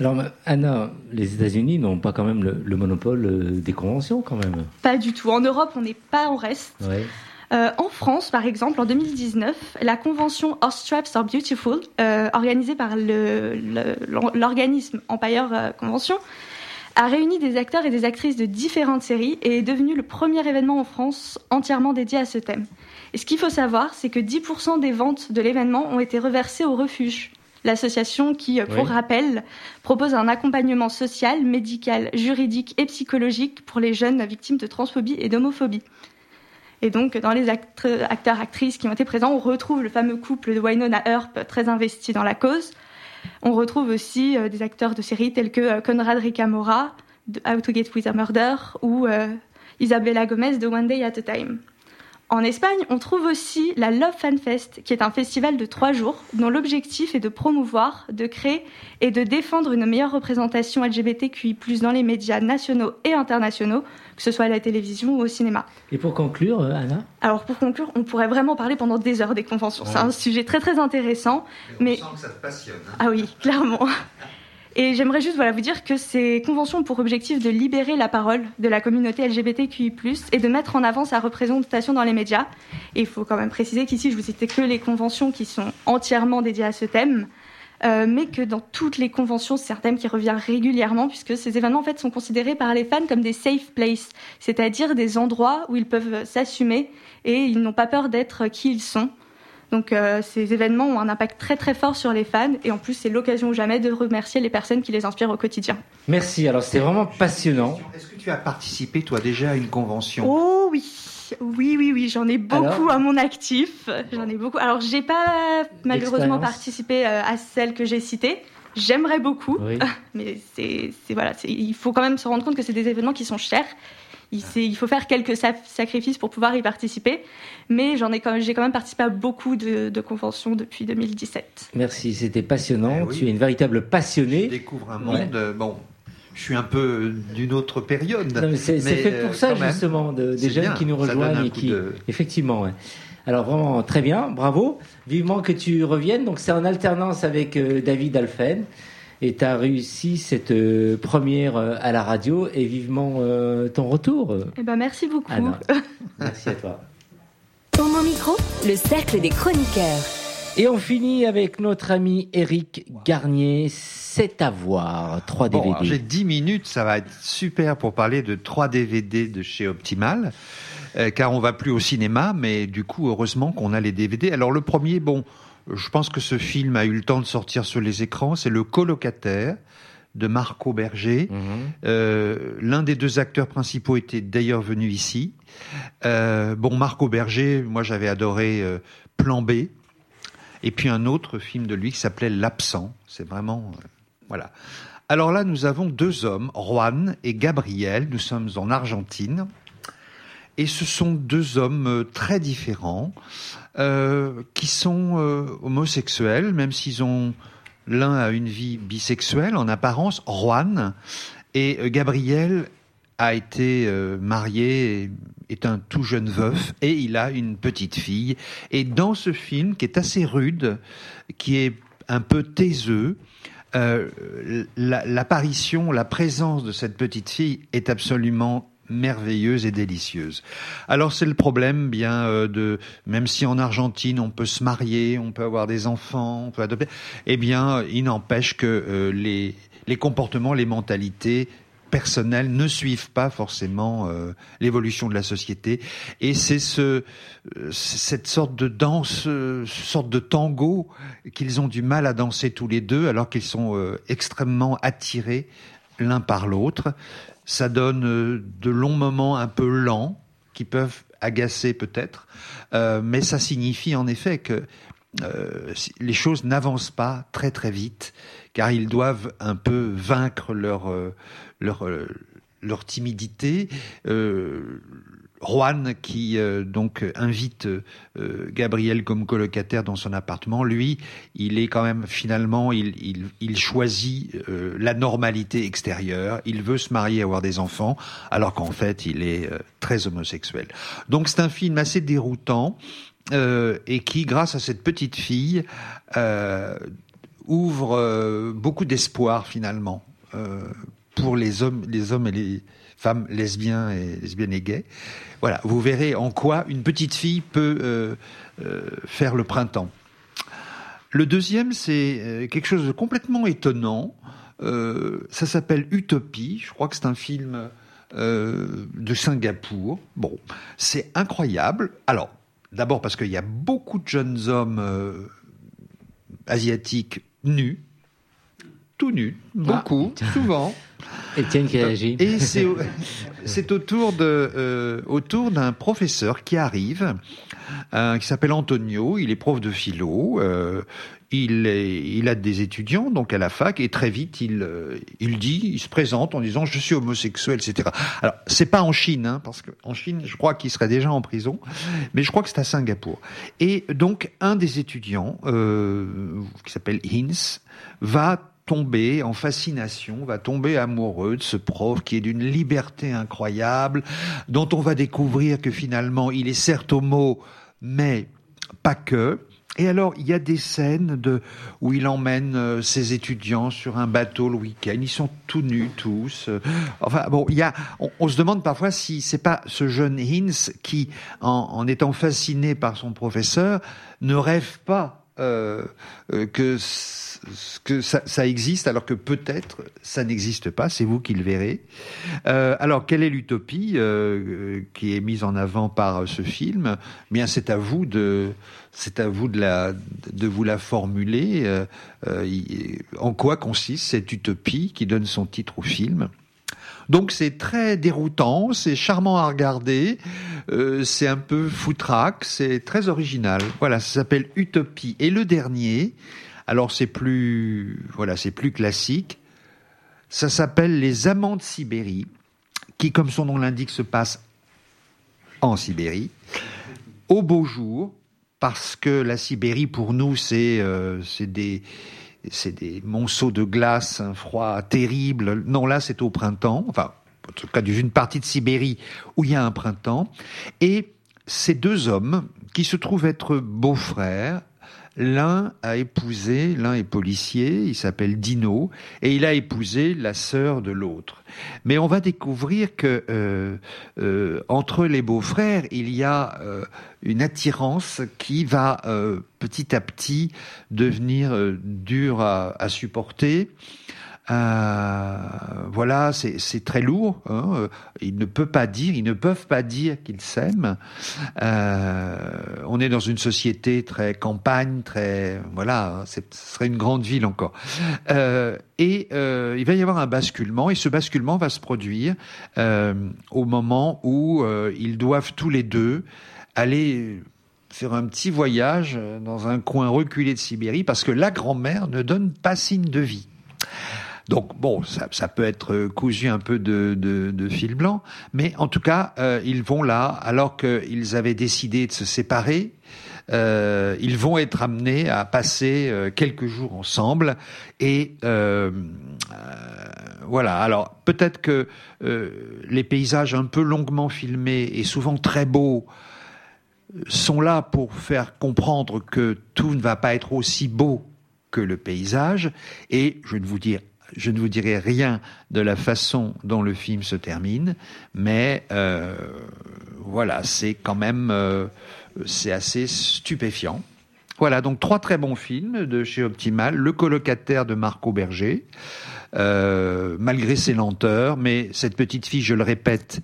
Alors Anna, les États-Unis n'ont pas quand même le monopole des conventions quand même. Pas du tout. En Europe, on n'est pas en reste. Ouais. En France, par exemple, en 2019, la convention Horse Traps Are Beautiful, organisée par l'organisme Empire Convention, a réuni des acteurs et des actrices de différentes séries et est devenu le premier événement en France entièrement dédié à ce thème. Et ce qu'il faut savoir, c'est que 10% des ventes de l'événement ont été reversées au Refuge, l'association qui, pour rappel, propose un accompagnement social, médical, juridique et psychologique pour les jeunes victimes de transphobie et d'homophobie. Et donc, dans les acteurs, actrices qui ont été présents, on retrouve le fameux couple de Wynonna Earp, très investi dans la cause. On retrouve aussi des acteurs de séries tels que Conrad Ricamora, de How to Get With a Murder, ou Isabella Gomez de One Day at a Time. En Espagne, on trouve aussi la Love Fan Fest, qui est un festival de 3 jours, dont l'objectif est de promouvoir, de créer et de défendre une meilleure représentation LGBTQI+, dans les médias nationaux et internationaux, que ce soit à la télévision ou au cinéma. Et pour conclure, Anna ? Alors pour conclure, on pourrait vraiment parler pendant des heures des conventions. Ouais. C'est un sujet très très intéressant. Mais on sent que ça te passionne. Hein. Ah oui, clairement. Et j'aimerais juste vous dire que ces conventions ont pour objectif de libérer la parole de la communauté LGBTQI+, et de mettre en avant sa représentation dans les médias. Et il faut quand même préciser qu'ici, je vous citais que les conventions qui sont entièrement dédiées à ce thème, mais que dans toutes les conventions, c'est un thème qui revient régulièrement, puisque ces événements en fait, sont considérés par les fans comme des safe places, c'est-à-dire des endroits où ils peuvent s'assumer et ils n'ont pas peur d'être qui ils sont. Donc ces événements ont un impact très très fort sur les fans, et en plus c'est l'occasion ou jamais de remercier les personnes qui les inspirent au quotidien. Merci, alors c'était vraiment passionnant. Est-ce que tu as participé toi déjà à une convention ? Oh oui, j'en ai beaucoup à mon actif, j'en ai beaucoup. Alors j'ai pas malheureusement participé à celle que j'ai citée, j'aimerais beaucoup, mais c'est, il faut quand même se rendre compte que c'est des événements qui sont chers. Il faut faire quelques sacrifices pour pouvoir y participer, mais j'ai quand même participé à beaucoup de conventions depuis 2017. Merci, c'était passionnant. Tu es une véritable passionnée. Je découvre un monde. Bon, je suis un peu d'une autre période. Non, mais c'est fait pour ça justement, des jeunes bien, qui nous rejoignent et qui, effectivement. Ouais. Alors vraiment très bien, bravo. Vivement que tu reviennes. Donc c'est en alternance avec David Alphen. Et tu as réussi cette première à la radio, et vivement ton retour. Eh ben merci beaucoup. Anna, merci à toi. Homo Micro, le cercle des chroniqueurs. Et on finit avec notre ami Eric Garnier, C'est à voir, 3 DVD. Bon, j'ai 10 minutes, ça va être super pour parler de 3 DVD de chez Optimal, car on ne va plus au cinéma, mais du coup, heureusement qu'on a les DVD. Alors le premier, je pense que ce film a eu le temps de sortir sur les écrans. C'est Le colocataire de Marco Berger. L'un des 2 acteurs principaux était d'ailleurs venu ici. Marco Berger, moi j'avais adoré Plan B. Et puis un autre film de lui qui s'appelait L'Absent. C'est vraiment... voilà. Alors là, nous avons deux hommes, Juan et Gabriel. Nous sommes en Argentine. Et ce sont deux hommes très différents qui sont homosexuels, même s'ils ont... L'un a une vie bisexuelle, en apparence, Juan. Et Gabriel a été marié, est un tout jeune veuf, et il a une petite fille. Et dans ce film, qui est assez rude, qui est un peu taiseux, l'apparition, la présence de cette petite fille est absolument merveilleuse et délicieuse. Alors c'est le problème bien de même si en Argentine on peut se marier, on peut avoir des enfants, on peut adopter, eh bien il n'empêche que les comportements, les mentalités personnelles ne suivent pas forcément l'évolution de la société, et c'est cette sorte de danse, sorte de tango qu'ils ont du mal à danser tous les deux alors qu'ils sont extrêmement attirés l'un par l'autre. Ça donne de longs moments un peu lents, qui peuvent agacer peut-être, mais ça signifie en effet que les choses n'avancent pas très très vite, car ils doivent un peu vaincre leur timidité. Juan, qui donc invite Gabriel comme colocataire dans son appartement, lui, il est quand même finalement, il choisit la normalité extérieure. Il veut se marier, avoir des enfants, alors qu'en fait, il est très homosexuel. Donc c'est un film assez déroutant et qui, grâce à cette petite fille, ouvre beaucoup d'espoir finalement pour les hommes et les femmes lesbiennes et gays. Voilà, vous verrez en quoi une petite fille peut faire le printemps. Le deuxième, c'est quelque chose de complètement étonnant. Ça s'appelle Utopie. Je crois que c'est un film de Singapour. Bon, c'est incroyable. Alors, d'abord parce qu'il y a beaucoup de jeunes hommes asiatiques nus, tout nus, beaucoup, souvent. Étienne qui réagit. Et c'est autour d'un professeur qui arrive, qui s'appelle Antonio. Il est prof de philo. Il a des étudiants donc à la fac, et très vite il se présente en disant je suis homosexuel, etc. Alors c'est pas en Chine, parce que en Chine je crois qu'il serait déjà en prison, mais je crois que c'est à Singapour. Et donc un des étudiants qui s'appelle Hins va tomber en fascination, va tomber amoureux de ce prof qui est d'une liberté incroyable, dont on va découvrir que finalement il est certes homo, mais pas que. Et alors il y a des scènes où il emmène ses étudiants sur un bateau le week-end, ils sont tout nus tous. Enfin bon, on se demande parfois si c'est pas ce jeune Hins qui, en étant fasciné par son professeur, ne rêve pas que ça existe, alors que peut-être ça n'existe pas, c'est vous qui le verrez. Alors, quelle est l'utopie qui est mise en avant par ce film ? Bien, c'est à vous de vous la formuler. En quoi consiste cette utopie qui donne son titre au film ? Donc c'est très déroutant, c'est charmant à regarder, c'est un peu foutraque, c'est très original. Voilà, ça s'appelle Utopie. Et le dernier, alors c'est plus classique, ça s'appelle Les Amants de Sibérie, qui, comme son nom l'indique, se passe en Sibérie, au beau jour, parce que la Sibérie pour nous c'est des monceaux de glace, un froid terrible. Non, là, c'est au printemps. Enfin, en tout cas, d'une partie de Sibérie où il y a un printemps. Et ces deux hommes qui se trouvent être beaux-frères, l'un est policier, il s'appelle Dino, et il a épousé la sœur de l'autre. Mais on va découvrir que entre les beaux-frères, il y a une attirance qui va petit à petit devenir dure à supporter. Voilà, c'est très lourd. Ils ne peuvent pas dire qu'ils s'aiment. On est dans une société très campagne, très voilà. Ce serait une grande ville encore. Il va y avoir un basculement, et ce basculement va se produire au moment où ils doivent tous les deux aller faire un petit voyage dans un coin reculé de Sibérie parce que la grand-mère ne donne pas signe de vie. Donc bon, ça peut être cousu un peu de fil blanc, mais en tout cas, ils vont là, alors qu'ils avaient décidé de se séparer, ils vont être amenés à passer quelques jours ensemble et voilà. Alors peut-être que les paysages un peu longuement filmés et souvent très beaux sont là pour faire comprendre que tout ne va pas être aussi beau que le paysage, et je ne vous dirai rien de la façon dont le film se termine, mais voilà, c'est quand même c'est assez stupéfiant. Voilà, donc 3 très bons films de chez Optimal. Le colocataire de Marco Berger, malgré ses lenteurs, mais cette petite fille, je le répète,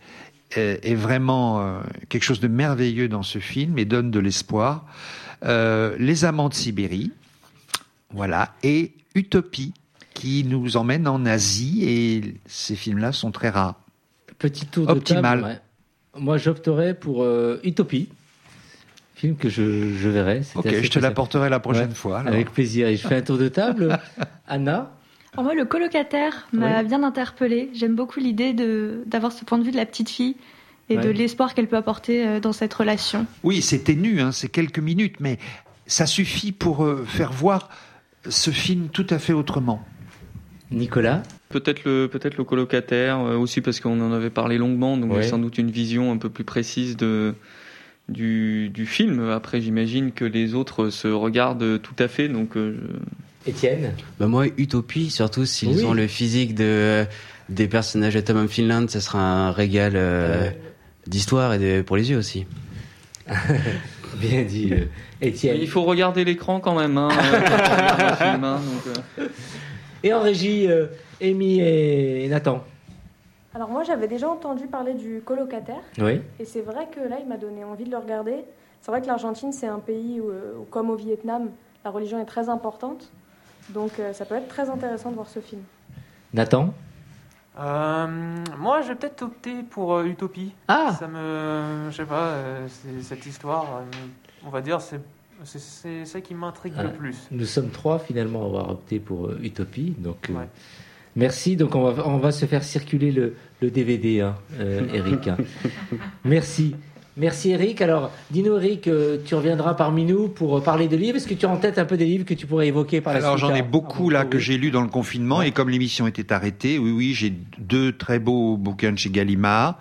est vraiment quelque chose de merveilleux dans ce film et donne de l'espoir. Les Amants de Sibérie, voilà, et Utopie, qui nous emmène en Asie, et ces films-là sont très rares. Petit tour de table. Ouais. Moi, j'opterais pour Utopie, film que je verrai. Ok, je te l'apporterai la prochaine fois. Alors. Avec plaisir. Et je fais un tour de table. Anna ? Alors moi, le colocataire m'a bien interpellée. J'aime beaucoup l'idée d'avoir ce point de vue de la petite fille et de l'espoir qu'elle peut apporter dans cette relation. Oui, c'est ténu, hein, c'est quelques minutes, mais ça suffit pour faire voir ce film tout à fait autrement. Nicolas ? Peut-être le colocataire, aussi parce qu'on en avait parlé longuement, donc sans doute une vision un peu plus précise du film. Après, j'imagine que les autres se regardent tout à fait, donc... Étienne ? Bah moi, Utopie, surtout s'ils ont le physique des personnages de Tom of Finland, ça sera un régal d'histoire et pour les yeux aussi. Bien dit, Étienne. Il faut regarder l'écran quand même, hein, quand on regarde le film, hein, donc. Et en régie, Amy et Nathan. Alors moi, j'avais déjà entendu parler du colocataire. Oui. Et c'est vrai que là, il m'a donné envie de le regarder. C'est vrai que l'Argentine, c'est un pays où comme au Vietnam, la religion est très importante. Donc ça peut être très intéressant de voir ce film. Nathan ? Moi, je vais peut-être opter pour Utopie. Ah ! Ça me... Je sais pas, c'est cette histoire, on va dire, c'est ça qui m'intrigue le plus. Nous sommes 3 finalement à avoir opté pour Utopie. Donc, merci. Donc on va se faire circuler le DVD, hein, Eric. Hein. Merci. Merci Eric. Alors dis-nous Eric, tu reviendras parmi nous pour parler de livres. Est-ce que tu as en tête un peu des livres que tu pourrais évoquer par la suite ? Alors j'en ai beaucoup là que j'ai lu dans le confinement et comme l'émission était arrêtée, oui, j'ai 2 très beaux bouquins de chez Gallimard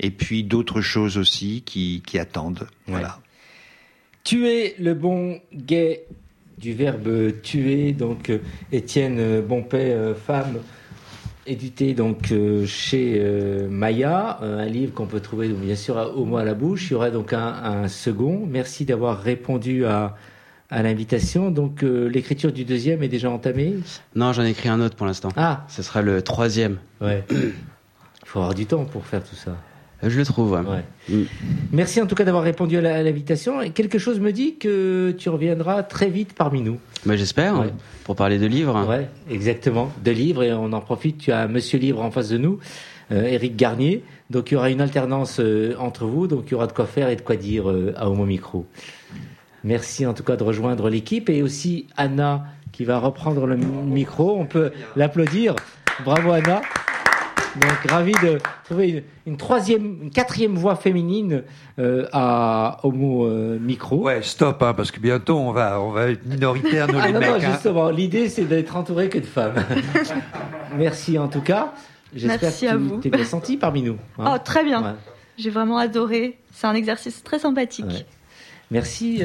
et puis d'autres choses aussi qui attendent. Voilà. Tuer le bon gay, du verbe tuer, donc Étienne Bonpéfam, édité donc chez Maya, un livre qu'on peut trouver donc, bien sûr au moins à la bouche. Il y aura donc un second. Merci d'avoir répondu à l'invitation. Donc l'écriture du 2e est déjà entamée ? Non, j'en ai écrit un autre pour l'instant. Ah, ce sera le 3e. Ouais. Il faut avoir du temps pour faire tout ça. Je le trouve. Hein. Oui. Merci en tout cas d'avoir répondu à l'invitation. Et quelque chose me dit que tu reviendras très vite parmi nous. Bah, j'espère, pour parler de livres. Ouais, exactement, de livres. Et on en profite, tu as Monsieur Livre en face de nous, Eric Garnier. Donc il y aura une alternance entre vous. Donc il y aura de quoi faire et de quoi dire à Homo Micro. Merci en tout cas de rejoindre l'équipe. Et aussi Anna qui va reprendre le micro. On peut l'applaudir. Bravo Anna. Donc ravi de trouver une 4e voix féminine à Homo Micro. Ouais, stop, hein, parce que bientôt on va être minoritaire, nous les mecs. Non, justement, l'idée c'est d'être entouré que de femmes. Merci en tout cas. J'espère que tu t'es bien senti parmi nous. Hein. Oh, très bien. Ouais. J'ai vraiment adoré. C'est un exercice très sympathique. Ouais. Merci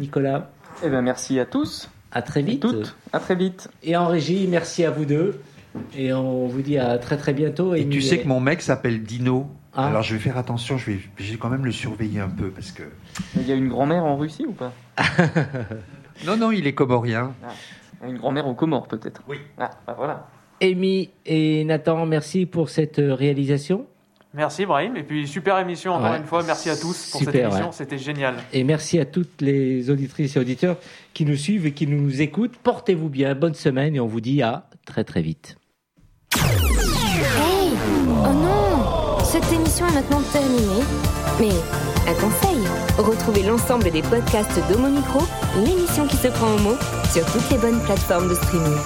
Nicolas. Eh ben merci à tous. À très vite. À très vite. Et en régie, merci à vous deux. Et on vous dit à très très bientôt. Et tu sais que mon mec s'appelle Dino. Ah. Alors je vais faire attention, je vais quand même le surveiller un peu parce que. Il y a une grand-mère en Russie ou pas ? Non, il est comorien. Ah. Une grand-mère aux Comores peut-être. Oui. Ah, bah voilà. Amy et Nathan, merci pour cette réalisation. Merci Brahim, et puis super émission encore une fois, merci à tous pour cette émission, c'était génial. Et merci à toutes les auditrices et auditeurs qui nous suivent et qui nous écoutent. Portez-vous bien, bonne semaine et on vous dit à très très vite. Hey ! Oh non ! Cette émission est maintenant terminée, mais un conseil, retrouvez l'ensemble des podcasts d'Homo Micro, l'émission qui se prend au mot, sur toutes les bonnes plateformes de streaming.